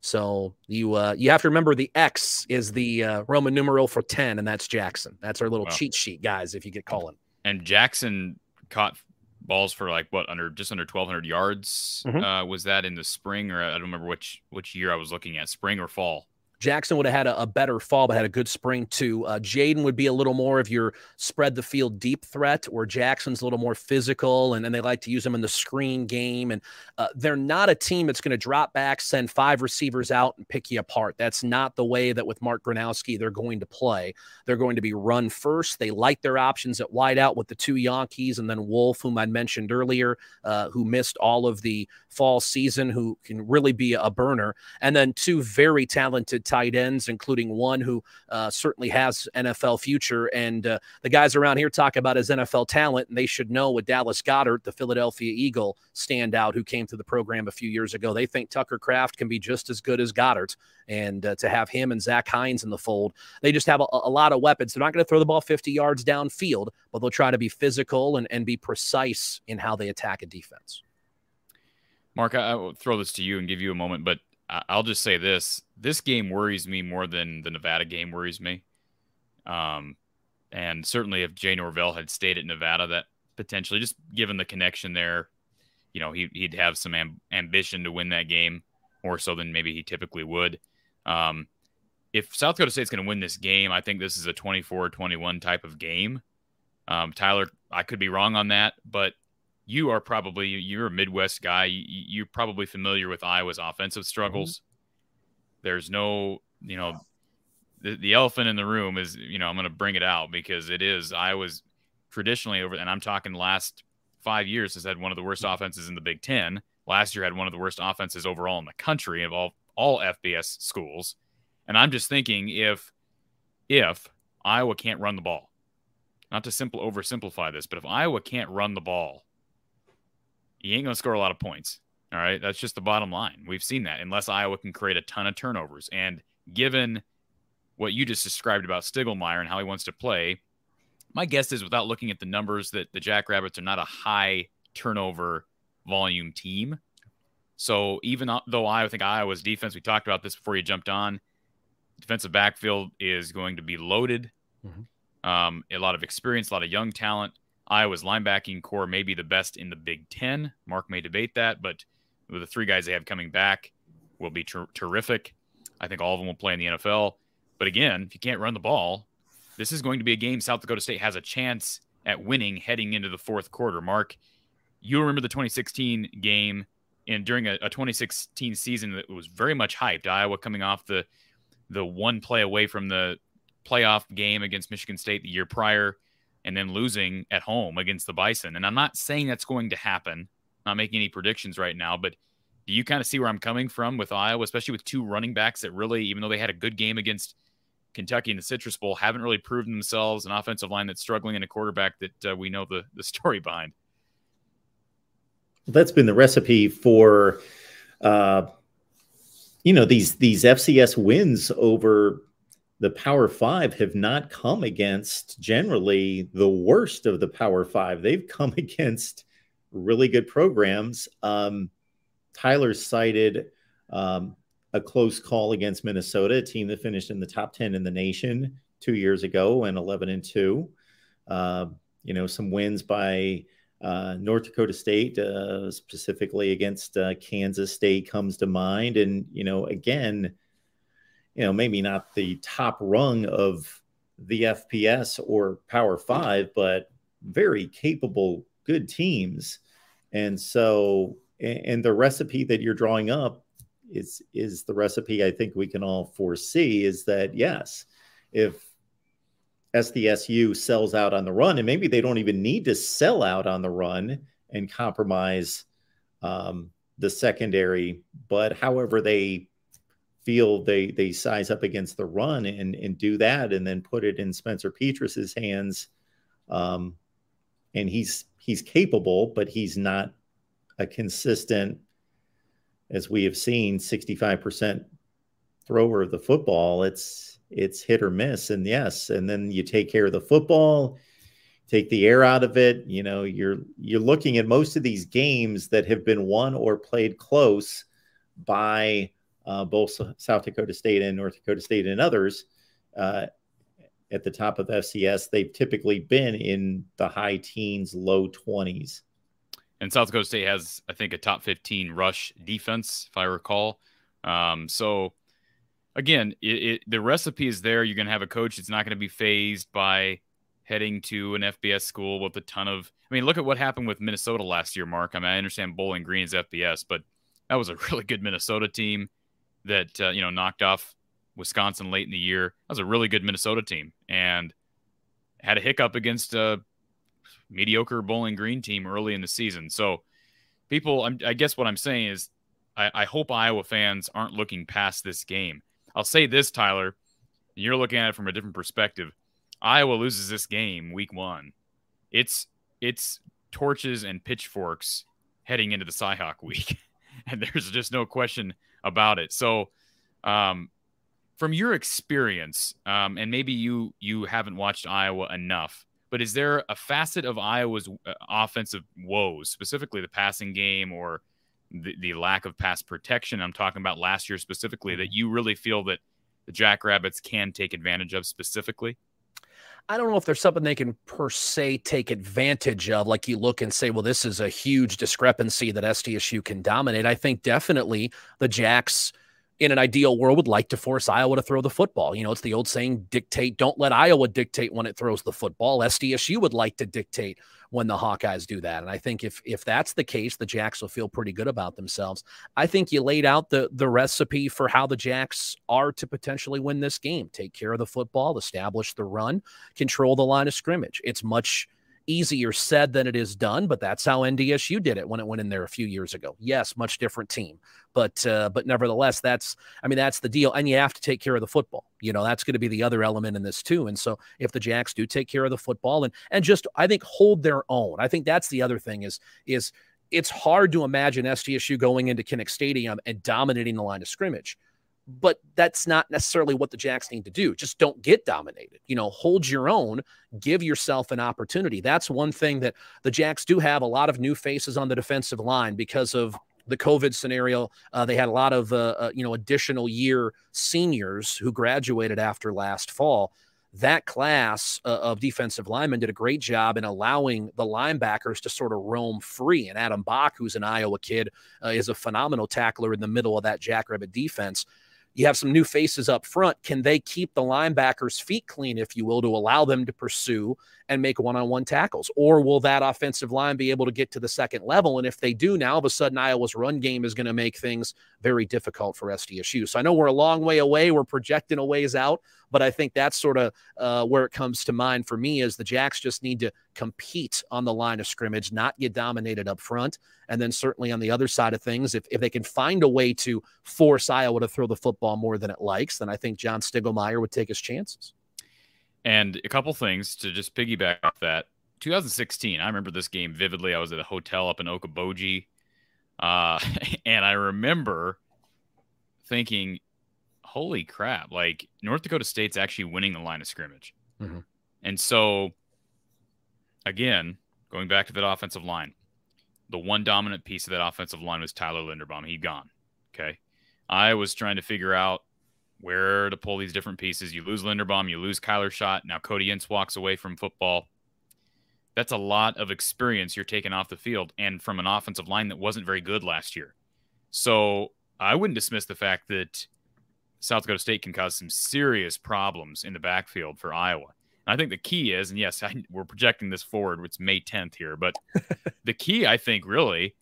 So you uh, you have to remember the X is the uh, Roman numeral for ten, and that's Jackson. That's our little wow. cheat sheet, guys, if you get calling. And Jackson caught balls for like what under just under twelve hundred yards. Mm-hmm. uh, was that in the spring, or I don't remember which which year I was looking at, spring or fall? Jackson would have had a, a better fall, but had a good spring too. Uh, Jaden would be a little more of your spread the field deep threat, where Jackson's a little more physical, and, and they like to use him in the screen game. And uh, they're not a team that's going to drop back, send five receivers out, and pick you apart. That's not the way that with Mark Gronowski they're going to play. They're going to be run first. They like their options at wideout with the two Yankees and then Wolf, whom I mentioned earlier, uh, who missed all of the fall season, who can really be a burner. And then two very talented tight ends, including one who uh, certainly has N F L future. And uh, the guys around here talk about his N F L talent, and they should know with Dallas Goedert, the Philadelphia Eagle standout who came to the program a few years ago. They think Tucker Kraft can be just as good as Goedert, and uh, to have him and Zach Hines in the fold, they just have a, a lot of weapons. They're not going to throw the ball fifty yards downfield, but they'll try to be physical and, and be precise in how they attack a defense. Mark, I will throw this to you and give you a moment, but I'll just say this. This game worries me more than the Nevada game worries me. Um, and certainly if Jay Norvell had stayed at Nevada, that potentially, just given the connection there, you know, he, he'd have some amb ambition to win that game more so than maybe he typically would. Um, if South Dakota State's going to win this game, I think this is a twenty-four twenty-one type of game. Um, Tyler, I could be wrong on that, but you are probably, you're a Midwest guy. You're probably familiar with Iowa's offensive struggles. Mm-hmm. There's no, you know, the, the elephant in the room is, you know, I'm going to bring it out because it is Iowa's traditionally over. And I'm talking last five years has had one of the worst offenses in the Big Ten. Last year had one of the worst offenses overall in the country of all, all F B S schools. And I'm just thinking if, if Iowa can't run the ball, not to simple oversimplify this, but if Iowa can't run the ball, you ain't going to score a lot of points. All right. That's just the bottom line. We've seen that unless Iowa can create a ton of turnovers. And given what you just described about Stiegelmeier and how he wants to play, my guess is without looking at the numbers that the Jackrabbits are not a high turnover volume team. So even though I think Iowa's defense, we talked about this before you jumped on, defensive backfield is going to be loaded. Mm-hmm. Um, a lot of experience, a lot of young talent. Iowa's linebacking core may be the best in the Big Ten. Mark may debate that, but the three guys they have coming back will be ter terrific. I think all of them will play in the N F L. But again, if you can't run the ball, this is going to be a game South Dakota State has a chance at winning heading into the fourth quarter. Mark, you remember the twenty sixteen game, and during a, a twenty sixteen season that was very much hyped, Iowa coming off the, the one play away from the playoff game against Michigan State the year prior, and then losing at home against the Bison. And I'm not saying that's going to happen. I'm not making any predictions right now, but do you kind of see where I'm coming from with Iowa, especially with two running backs that really, even though they had a good game against Kentucky in the Citrus Bowl, haven't really proven themselves, an offensive line that's struggling and a quarterback that uh, we know the, the story behind? That's been the recipe for, uh, you know, these, these F C S wins over the Power Five have not come against generally the worst of the Power Five. They've come against really good programs. Um, Tyler cited um, a close call against Minnesota, a team that finished in the top ten in the nation two years ago and eleven and two. Uh, you know, some wins by uh, North Dakota State, uh, specifically against uh, Kansas State comes to mind. And, you know, again, you know, maybe not the top rung of the F B S or Power Five, but very capable, good teams. And so, and the recipe that you're drawing up is, is the recipe I think we can all foresee is that, yes, if S D S U sells out on the run, and maybe they don't even need to sell out on the run and compromise um, the secondary, but however they feel they they size up against the run and and do that and then put it in Spencer Petrus's hands, um and he's he's capable, but he's not a consistent, as we have seen, sixty-five percent thrower of the football. It's it's hit or miss, and yes, and then you take care of the football, take the air out of it. You know, you're you're looking at most of these games that have been won or played close by Uh, both South Dakota State and North Dakota State and others uh, at the top of F C S, they've typically been in the high teens, low twenties. And South Dakota State has, I think, a top fifteen rush defense, if I recall. Um, so again, it, it, the recipe is there. You're going to have a coach that's not going to be phased by heading to an F B S school with a ton of, I mean, look at what happened with Minnesota last year, Mark. I mean, I understand Bowling Green is F B S, but that was a really good Minnesota team that, uh, you know, knocked off Wisconsin late in the year. That was a really good Minnesota team and had a hiccup against a mediocre Bowling Green team early in the season. So people, I'm, I guess what I'm saying is I, I hope Iowa fans aren't looking past this game. I'll say this, Tyler, you're looking at it from a different perspective. Iowa loses this game week one. It's it's torches and pitchforks heading into the Cy Hawk week. And there's just no question about it. So um, from your experience, um, and maybe you you haven't watched Iowa enough, but is there a facet of Iowa's offensive woes, specifically the passing game or the, the lack of pass protection I'm talking about last year specifically, that you really feel that the Jackrabbits can take advantage of specifically? I don't know if there's something they can per se take advantage of, like you look and say, well, this is a huge discrepancy that S D S U can dominate. I think definitely the Jacks in an ideal world would like to force Iowa to throw the football. You know, it's the old saying, dictate, don't let Iowa dictate when it throws the football. S D S U would like to dictate when the Hawkeyes do that. And I think if, if that's the case, the Jacks will feel pretty good about themselves. I think you laid out the, the recipe for how the Jacks are to potentially win this game. Take care of the football, establish the run, control the line of scrimmage. It's much easier said than it is done, but that's how N D S U did it when it went in there a few years ago. Yes, much different team, but uh, but nevertheless, that's I mean that's the deal, and you have to take care of the football. You know, that's going to be the other element in this too. And so if the Jacks do take care of the football and and just I think hold their own, I think that's the other thing is is it's hard to imagine S D S U going into Kinnick Stadium and dominating the line of scrimmage. But that's not necessarily what the Jacks need to do. Just don't get dominated. You know, hold your own, give yourself an opportunity. That's one thing that the Jacks do have a lot of new faces on the defensive line because of the COVID scenario. Uh, they had a lot of, uh, uh, you know, additional year seniors who graduated after last fall. That class uh, of defensive linemen did a great job in allowing the linebackers to sort of roam free. And Adam Bach, who's an Iowa kid, uh, is a phenomenal tackler in the middle of that Jackrabbit defense. You have some new faces up front. Can they keep the linebackers' feet clean, if you will, to allow them to pursue and make one-on-one tackles? Or will that offensive line be able to get to the second level? And if they do, now all of a sudden Iowa's run game is going to make things very difficult for S D S U. So I know we're a long way away. We're projecting a ways out, but I think that's sort of uh, where it comes to mind for me is the Jacks just need to compete on the line of scrimmage, not get dominated up front. And then certainly on the other side of things, if, if they can find a way to force Iowa to throw the football more than it likes, then I think John Stiegelmeier would take his chances. And a couple things to just piggyback off that. twenty sixteen, I remember this game vividly. I was at a hotel up in Okoboji, uh, and I remember thinking, holy crap, like North Dakota State's actually winning the line of scrimmage. Mm-hmm. And so, again, going back to that offensive line, the one dominant piece of that offensive line was Tyler Linderbaum. He'd gone. Okay. I was trying to figure out where to pull these different pieces. You lose Linderbaum, you lose Kyler Schott. Now Cody Ince walks away from football. That's a lot of experience you're taking off the field and from an offensive line that wasn't very good last year. So I wouldn't dismiss the fact that South Dakota State can cause some serious problems in the backfield for Iowa. I think the key is, and yes, I, we're projecting this forward. It's May tenth here, but the key, I think, really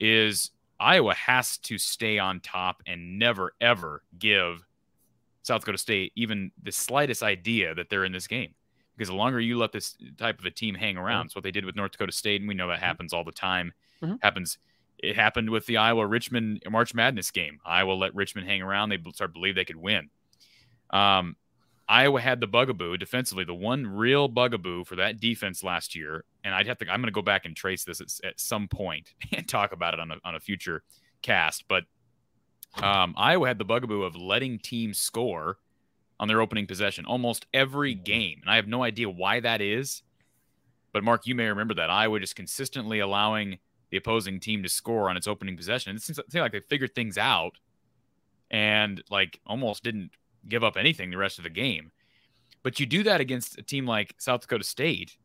is Iowa has to stay on top and never, ever give South Dakota State even the slightest idea that they're in this game. Because the longer you let this type of a team hang around, it's mm-hmm. what they did with North Dakota State, and we know that happens all the time. Mm-hmm. Happens. It happened with the Iowa-Richmond March Madness game. Iowa let Richmond hang around. They start to believe they could win. Um, Iowa had the bugaboo defensively, the one real bugaboo for that defense last year. And I'd have to, I'm going to go back and trace this at, at some point and talk about it on a, on a future cast. But um, Iowa had the bugaboo of letting teams score on their opening possession almost every game. And I have no idea why that is, but Mark, you may remember that Iowa just consistently allowing the opposing team to score on its opening possession. And it seems like they figured things out and like almost didn't give up anything the rest of the game. But you do that against a team like South Dakota State,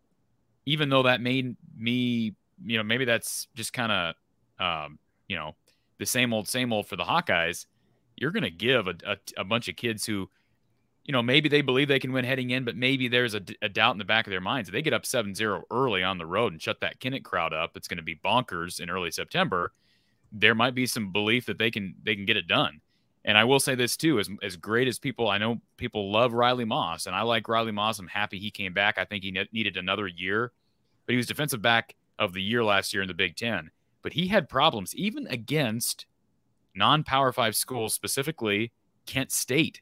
even though that made me, you know, maybe that's just kind of, um, you know, the same old, same old for the Hawkeyes. you're going to give a, a, a bunch of kids who, you know, maybe they believe they can win heading in, but maybe there's a, a doubt in the back of their minds. If they get up seven zero early on the road and shut that Kinnick crowd up, it's going to be bonkers in early September. There might be some belief that they can they can get it done. And I will say this, too, as, as great as people, I know people love Riley Moss, and I like Riley Moss. I'm happy he came back. I think he ne needed another year, but he was defensive back of the year last year in the Big Ten. But he had problems even against non-Power five schools, specifically Kent State,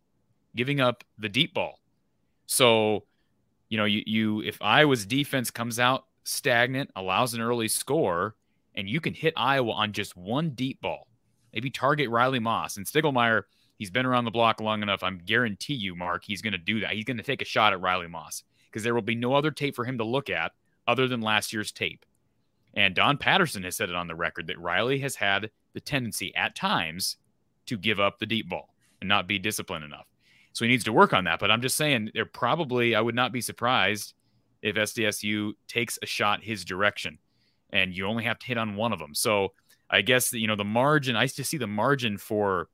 giving up the deep ball. So, you know, you, you if Iowa's defense comes out stagnant, allows an early score, and you can hit Iowa on just one deep ball, maybe target Riley Moss. And Stiegelmeier, he's been around the block long enough. I'm guarantee you, Mark, he's going to do that. He's going to take a shot at Riley Moss because there will be no other tape for him to look at other than last year's tape. And Don Patterson has said it on the record that Riley has had the tendency at times to give up the deep ball and not be disciplined enough. So he needs to work on that. But I'm just saying they're probably, I would not be surprised if S D S U takes a shot his direction, and you only have to hit on one of them. So I guess that, you know, the margin, I just see the margin for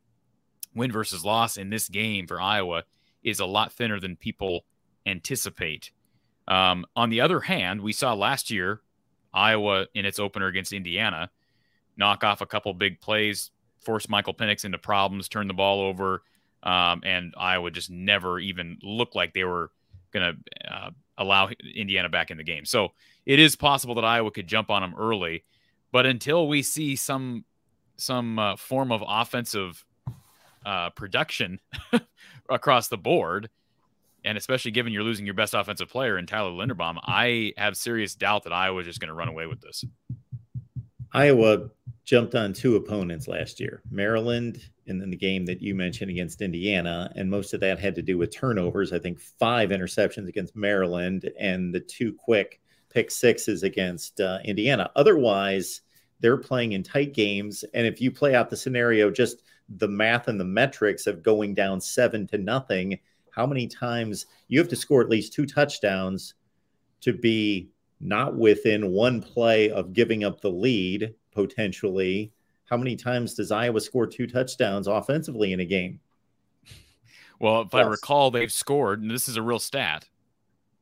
win versus loss in this game for Iowa is a lot thinner than people anticipate. Um, on the other hand, we saw last year Iowa in its opener against Indiana knock off a couple big plays, force Michael Penix into problems, turn the ball over, um, and Iowa just never even looked like they were going to uh, allow Indiana back in the game. So it is possible that Iowa could jump on them early. But until we see some some uh, form of offensive uh, production across the board, and especially given you're losing your best offensive player in Tyler Linderbaum, I have serious doubt that Iowa is just going to run away with this. Iowa jumped on two opponents last year, Maryland and then the game that you mentioned against Indiana, and most of that had to do with turnovers. I think five interceptions against Maryland and the two quick pick sixes against uh, Indiana. Otherwise, they're playing in tight games. And if you play out the scenario, just the math and the metrics of going down seven to nothing, how many times you have to score at least two touchdowns to be not within one play of giving up the lead, potentially. How many times does Iowa score two touchdowns offensively in a game? Well, if Plus. I recall, they've scored, and this is a real stat,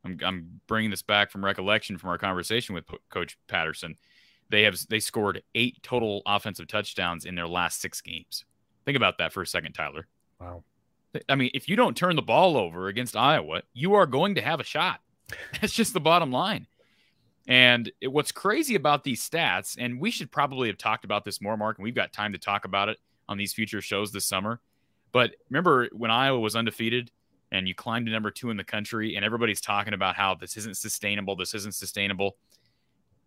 I'm, I'm bringing this back from recollection from our conversation with P Coach Patterson. They have they scored eight total offensive touchdowns in their last six games. Think about that for a second, Tyler. Wow. I mean, if you don't turn the ball over against Iowa, you are going to have a shot. That's just the bottom line. And it, what's crazy about these stats, and we should probably have talked about this more, Mark, and we've got time to talk about it on these future shows this summer. But remember when Iowa was undefeated, and you climb to number two in the country, and everybody's talking about how this isn't sustainable, this isn't sustainable.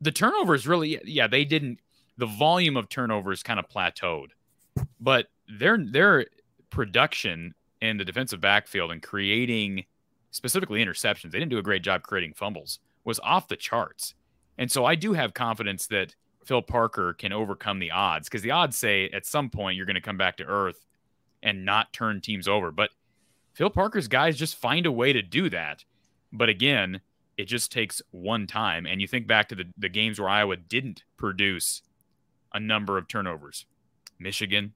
The turnovers really, yeah, they didn't. The volume of turnovers kind of plateaued, but their their production in the defensive backfield and creating specifically interceptions, they didn't do a great job creating fumbles, was off the charts. And so I do have confidence that Phil Parker can overcome the odds, because the odds say at some point you're going to come back to earth and not turn teams over. But Phil Parker's guys just find a way to do that. But again, it just takes one time. And you think back to the, the games where Iowa didn't produce a number of turnovers. Michigan,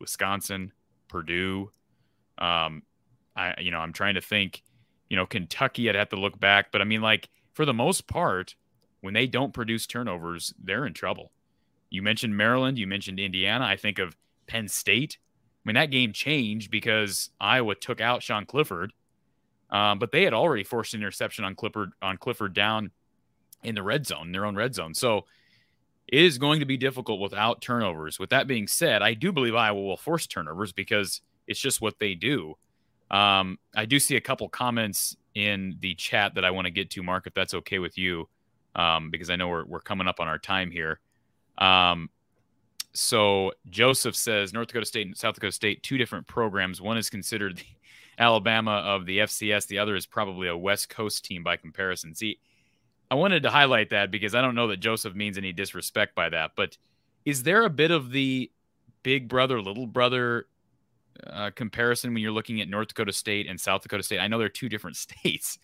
Wisconsin, Purdue. Um, I, you know, I'm trying to think, you know, Kentucky, I'd have to look back. But I mean, like, for the most part, when they don't produce turnovers, they're in trouble. You mentioned Maryland. You mentioned Indiana. I think of Penn State. I mean, that game changed because Iowa took out Sean Clifford, um, but they had already forced an interception on Clifford, on Clifford down in the red zone, in their own red zone. So it is going to be difficult without turnovers. With that being said, I do believe Iowa will force turnovers because it's just what they do. Um, I do see a couple comments in the chat that I want to get to, Mark, if that's okay with you, um, because I know we're, we're coming up on our time here. Um, So Joseph says North Dakota State and South Dakota State, two different programs. One is considered the Alabama of the F C S. The other is probably a West Coast team by comparison. See, I wanted to highlight that because I don't know that Joseph means any disrespect by that. But is there a bit of the big brother, little brother uh, comparison when you're looking at North Dakota State and South Dakota State? I know they're two different states,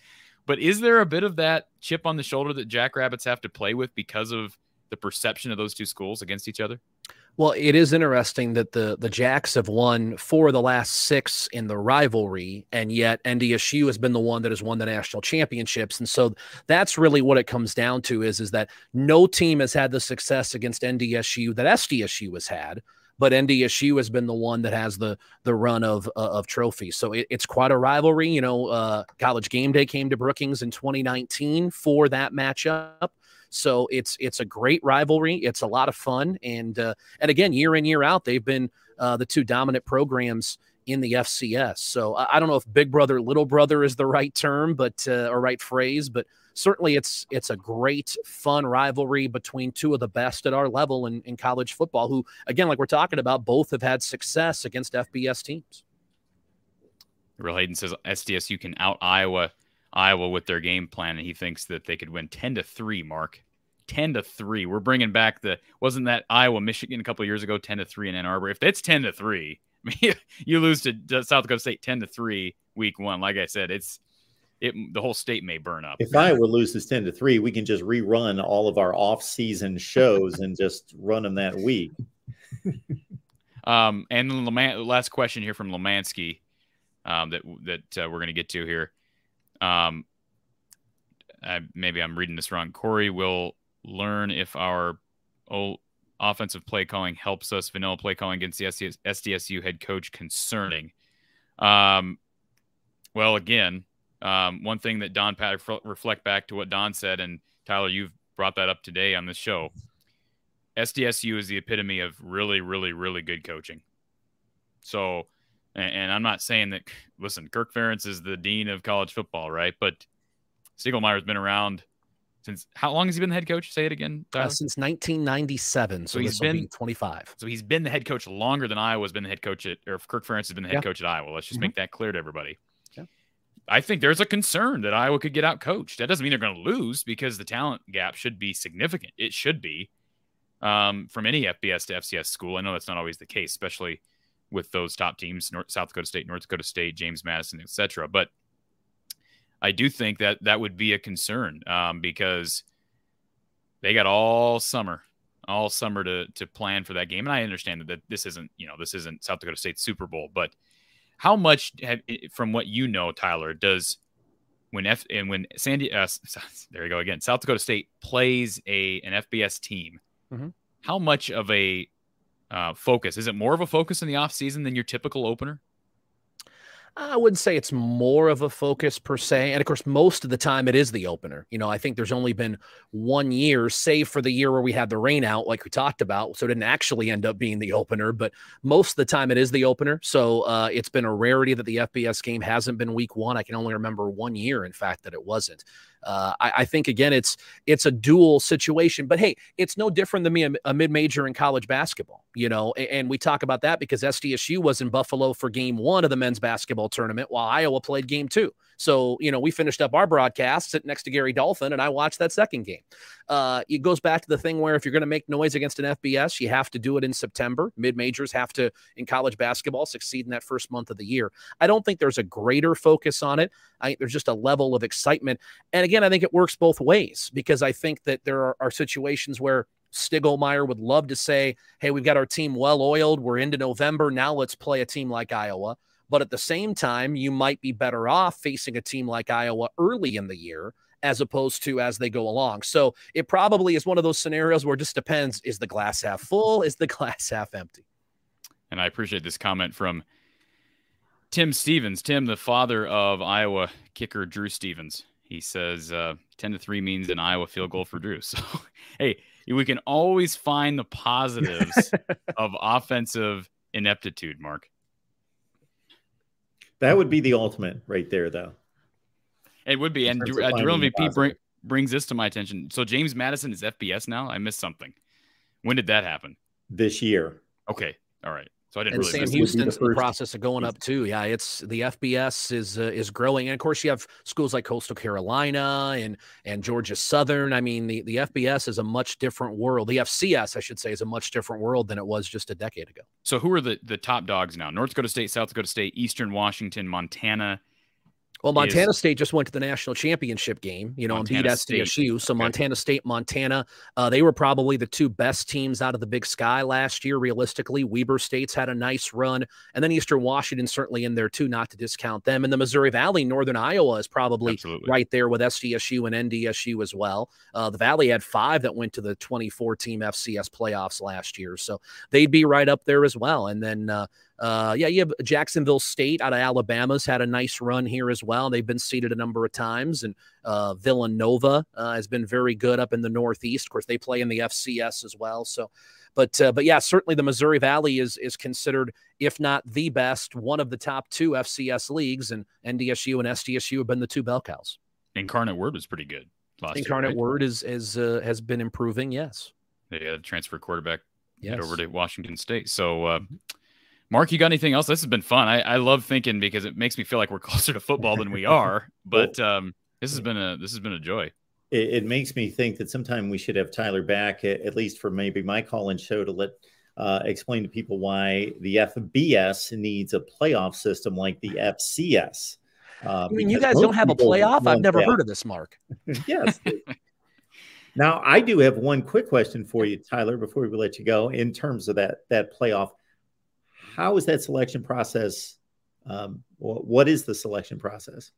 but is there a bit of that chip on the shoulder that Jackrabbits have to play with because of the perception of those two schools against each other? Well, it is interesting that the the Jacks have won four of the last six in the rivalry, and yet N D S U has been the one that has won the national championships. And so that's really what it comes down to is, is that no team has had the success against N D S U that S D S U has had, but N D S U has been the one that has the the run of uh, of trophies. So it, it's quite a rivalry. You know, uh, College Game Day came to Brookings in twenty nineteen for that matchup. So it's it's a great rivalry. It's a lot of fun, and uh, and again, year in year out, they've been uh, the two dominant programs in the F C S. So I, I don't know if Big Brother, Little Brother is the right term, but uh, or right phrase, but certainly it's it's a great fun rivalry between two of the best at our level in, in college football. Who again, like we're talking about, both have had success against F B S teams. Real Hayden says S D S U can out Iowa. Iowa with their game plan, and he thinks that they could win ten to three, Mark. ten to three. We're bringing back the, wasn't that Iowa, Michigan a couple of years ago, ten to three in Ann Arbor? If that's ten to three, I mean, you lose to South Dakota State ten to three week one. Like I said, it's, it, the whole state may burn up. If Iowa loses ten to three, we can just rerun all of our off-season shows and just run them that week. um, and Leman- last question here from Lemansky um, that, that uh, we're going to get to here. Um, I, maybe I'm reading this wrong. Corey will learn if our old offensive play calling helps us. Vanilla play calling against the S D S U head coach concerning. Um, well, again, um, one thing that Don Pat reflect back to what Don said, and Tyler, you've brought that up today on the show. S D S U is the epitome of really, really, really good coaching. So, and I'm not saying that, listen, Kirk Ferentz is the dean of college football, right? But Stiegelmeier has been around since, how long has he been the head coach? Say it again, Tyler. Uh, since nineteen ninety-seven. So, so he's been be twenty-five. So he's been the head coach longer than Iowa's been the head coach at, or Kirk Ferentz has been the head yeah. coach at Iowa. Let's just mm-hmm. make that clear to everybody. Yeah. I think there's a concern that Iowa could get out coached. That doesn't mean they're going to lose, because the talent gap should be significant. It should be um, from any F B S to F C S school. I know that's not always the case, especially with those top teams, North, South Dakota State, North Dakota State, James Madison, et cetera. But I do think that that would be a concern um, because they got all summer, all summer to to plan for that game. And I understand that, that this isn't, you know, this isn't South Dakota State's Super Bowl. But how much, have, from what you know, Tyler, does when F and when Sandy, uh, there you go again, South Dakota State plays a an F B S team, mm-hmm. how much of a Uh, focus? Is it more of a focus in the offseason than your typical opener? I wouldn't say it's more of a focus per se. And of course, most of the time it is the opener. You know, I think there's only been one year, save for the year where we had the rain out, like we talked about. So it didn't actually end up being the opener, but most of the time it is the opener. So uh, it's been a rarity that the F B S game hasn't been week one. I can only remember one year, in fact, that it wasn't. Uh, I, I think, again, it's it's a dual situation. But, hey, it's no different than me, a, a mid-major in college basketball, you know, and, and we talk about that because S D S U was in Buffalo for game one of the men's basketball tournament while Iowa played game two. So, you know, we finished up our broadcast sitting next to Gary Dolphin, and I watched that second game. Uh, it goes back to the thing where if you're going to make noise against an F B S, you have to do it in September. Mid-majors have to, in college basketball, succeed in that first month of the year. I don't think there's a greater focus on it. I think there's just a level of excitement. And again, I think it works both ways because I think that there are, are situations where Stiegelmeier would love to say, hey, we've got our team well-oiled. We're into November. Now let's play a team like Iowa. But at the same time, you might be better off facing a team like Iowa early in the year as opposed to as they go along. So it probably is one of those scenarios where it just depends. Is the glass half full? Is the glass half empty? And I appreciate this comment from Tim Stevens. Tim, the father of Iowa kicker Drew Stevens. He says uh, ten to three means an Iowa field goal for Drew. So, hey, we can always find the positives of offensive ineptitude, Mark. That would be the ultimate right there, though. It would be. And uh, Drill M V P bring, brings this to my attention. So James Madison is F B S now? I missed something. When did that happen? This year. Okay. All right. So I didn't and really Sam Houston's in the process of going up, too. Yeah, it's the F B S is uh, is growing. And, of course, you have schools like Coastal Carolina and, and Georgia Southern. I mean, the, the F B S is a much different world. The F C S, I should say, is a much different world than it was just a decade ago. So who are the, the top dogs now? North Dakota State, South Dakota State, Eastern Washington, Montana, Well, Montana is. State just went to the national championship game, you know, Montana and beat S D S U. So okay. Montana State, Montana, uh, they were probably the two best teams out of the Big Sky last year, realistically. Weber State's had a nice run. And then Eastern Washington certainly in there, too, not to discount them. And the Missouri Valley, Northern Iowa is probably Absolutely. right there with S D S U and N D S U as well. Uh, the Valley had five that went to the twenty-four team F C S playoffs last year. So they'd be right up there as well. And then uh, – Uh, yeah, you have Jacksonville State out of Alabama's had a nice run here as well. They've been seeded a number of times, and uh, Villanova uh, has been very good up in the Northeast. Of course, they play in the F C S as well. So, but uh, but yeah, certainly the Missouri Valley is is considered, if not the best, one of the top two F C S leagues, and N D S U and S D S U have been the two bell cows. Incarnate Word was pretty good last Incarnate year. Incarnate right? Word is is uh, has been improving. Yes, they had a transfer quarterback yes. over to Washington State. So. Uh, Mark, you got anything else? This has been fun. I, I love thinking because it makes me feel like we're closer to football than we are. But um, this has been a this has been a joy. It, it makes me think that sometime we should have Tyler back, at, at least for maybe my call-in show, to let uh, explain to people why the F B S needs a playoff system like the F C S. Uh, I mean, you guys don't have a playoff? I've never heard of this, Mark. Yes. Now, I do have one quick question for you, Tyler, before we let you go. In terms of that that playoff, how is that selection process? Um, what is the selection process?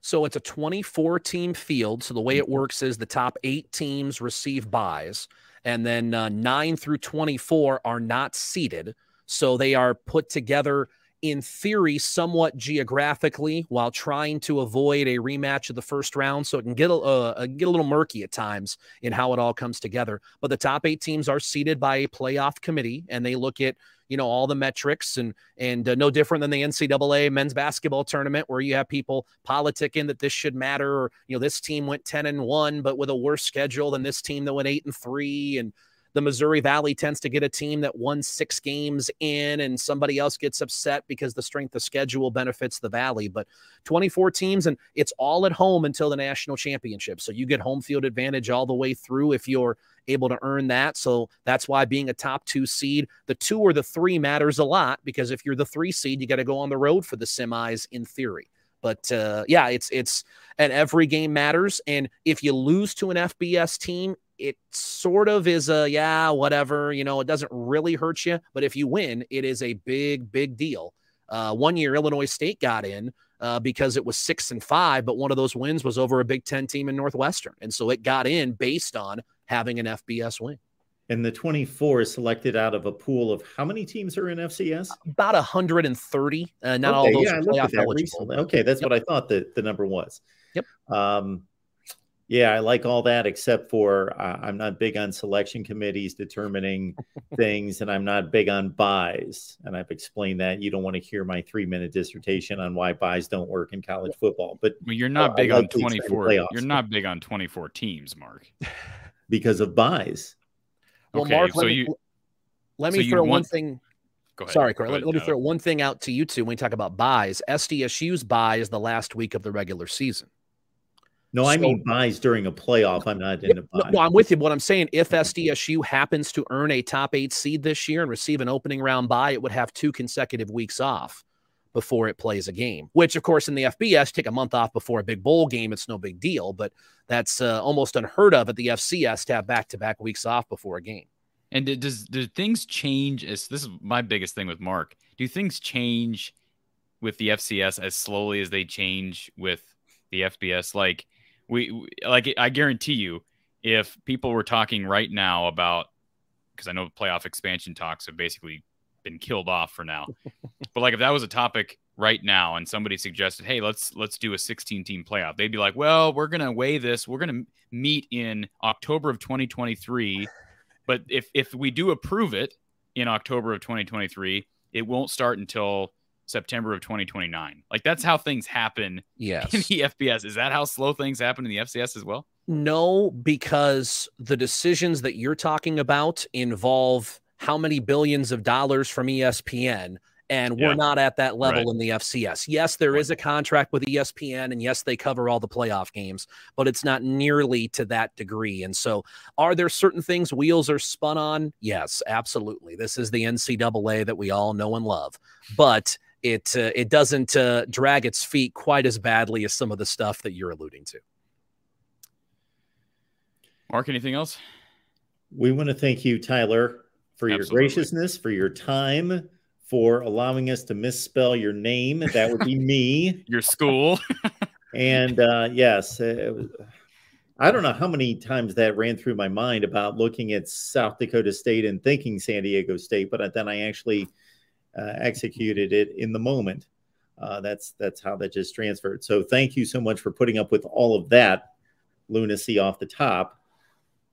So it's a twenty-four team field. So the way it works is the top eight teams receive byes, and then uh, nine through twenty-four are not seeded. So they are put together in theory somewhat geographically while trying to avoid a rematch of the first round. So it can get a, uh, get a little murky at times in how it all comes together. But the top eight teams are seeded by a playoff committee, and they look at, you know, all the metrics, and and uh, no different than the N C double A men's basketball tournament, where you have people politicking that this should matter, or, you know, this team went ten and one, but with a worse schedule than this team that went eight and three. And the Missouri Valley tends to get a team that won six games in, and somebody else gets upset because the strength of schedule benefits the Valley. But twenty-four teams, and it's all at home until the national championship. So you get home field advantage all the way through if you're able to earn that. So that's why being a top two seed, the two or the three matters a lot, because if you're the three seed, you got to go on the road for the semis in theory. But uh, yeah, it's, it's, and every game matters. And if you lose to an F B S team, it sort of is a, yeah, whatever, you know, it doesn't really hurt you. But if you win, it is a big, big deal. Uh, one year, Illinois State got in uh, because it was six and five, but one of those wins was over a Big Ten team in Northwestern. And so it got in based on having an F B S win. And the twenty-four is selected out of a pool of how many teams are in F C S? About one hundred thirty. Uh, not okay, all those yeah, are playoff eligible. Recently. Okay, that's yep. what I thought the, the number was. Yep. Um, yeah, I like all that, except for uh, I'm not big on selection committees determining things, and I'm not big on buys. And I've explained that. You don't want to hear my three-minute dissertation on why buys don't work in college football. But well, you're not uh, big on twenty-four. You're not big on twenty-four teams, Mark, because of buys. Well, okay, Mark, so let me, you, let me so throw want, one thing. Go ahead, sorry, Corey. Go let, ahead, let me no. throw one thing out to you two when we talk about buys. S D S U's buy is the last week of the regular season. No, so, I mean buys during a playoff. I'm not into buys. No, no, I'm with you. What I'm saying, if S D S U happens to earn a top eight seed this year and receive an opening round bye, it would have two consecutive weeks off before it plays a game, which, of course, in the F B S, take a month off before a big bowl game. It's no big deal, but that's uh, almost unheard of at the F C S to have back-to-back weeks off before a game. And does do things change? As this is my biggest thing with Mark. Do things change with the F C S as slowly as they change with the F B S? Like we, like I guarantee you, if people were talking right now about, because I know playoff expansion talks have basically been killed off for now. But like if that was a topic right now and somebody suggested, hey, let's let's do a sixteen team playoff, they'd be like, well, we're gonna weigh this, we're gonna meet in October of twenty twenty-three, but if if we do approve it in October of twenty twenty-three, it won't start until September of twenty twenty-nine. Like that's how things happen yes. in the F B S. Is that how slow things happen in the F C S as well? No, because the decisions that you're talking about involve how many billions of dollars from E S P N, and yeah. we're not at that level right. in the F C S. Yes, there right. is a contract with E S P N, and yes, they cover all the playoff games, but it's not nearly to that degree. And so are there certain things wheels are spun on? Yes, absolutely. This is the N C double A that we all know and love. But it uh, it doesn't uh, drag its feet quite as badly as some of the stuff that you're alluding to. Mark, anything else? We want to thank you, Tyler, for your Absolutely. graciousness, for your time, for allowing us to misspell your name. That would be me. Your school. And uh, yes, it was, I don't know how many times that ran through my mind about looking at South Dakota State and thinking San Diego State, but then I actually uh, executed it in the moment. Uh, that's that's how that just transferred. So thank you so much for putting up with all of that lunacy off the top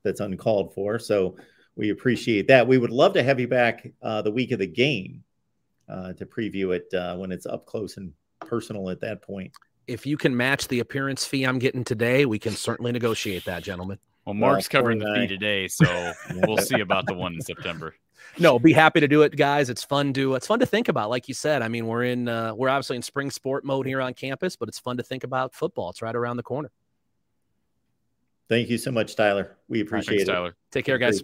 that's uncalled for. So we appreciate that. We would love to have you back uh, the week of the game uh, to preview it uh, when it's up close and personal at that point. If you can match the appearance fee I'm getting today, we can certainly negotiate that, gentlemen. Well, Mark's well, covering the fee today, so we'll see about the one in September. No, be happy to do it, guys. It's fun to it's fun to think about, like you said. I mean, we're in uh, we're obviously in spring sport mode here on campus, but it's fun to think about football. It's right around the corner. Thank you so much, Tyler. We appreciate Thanks, it. Tyler. Take care, guys.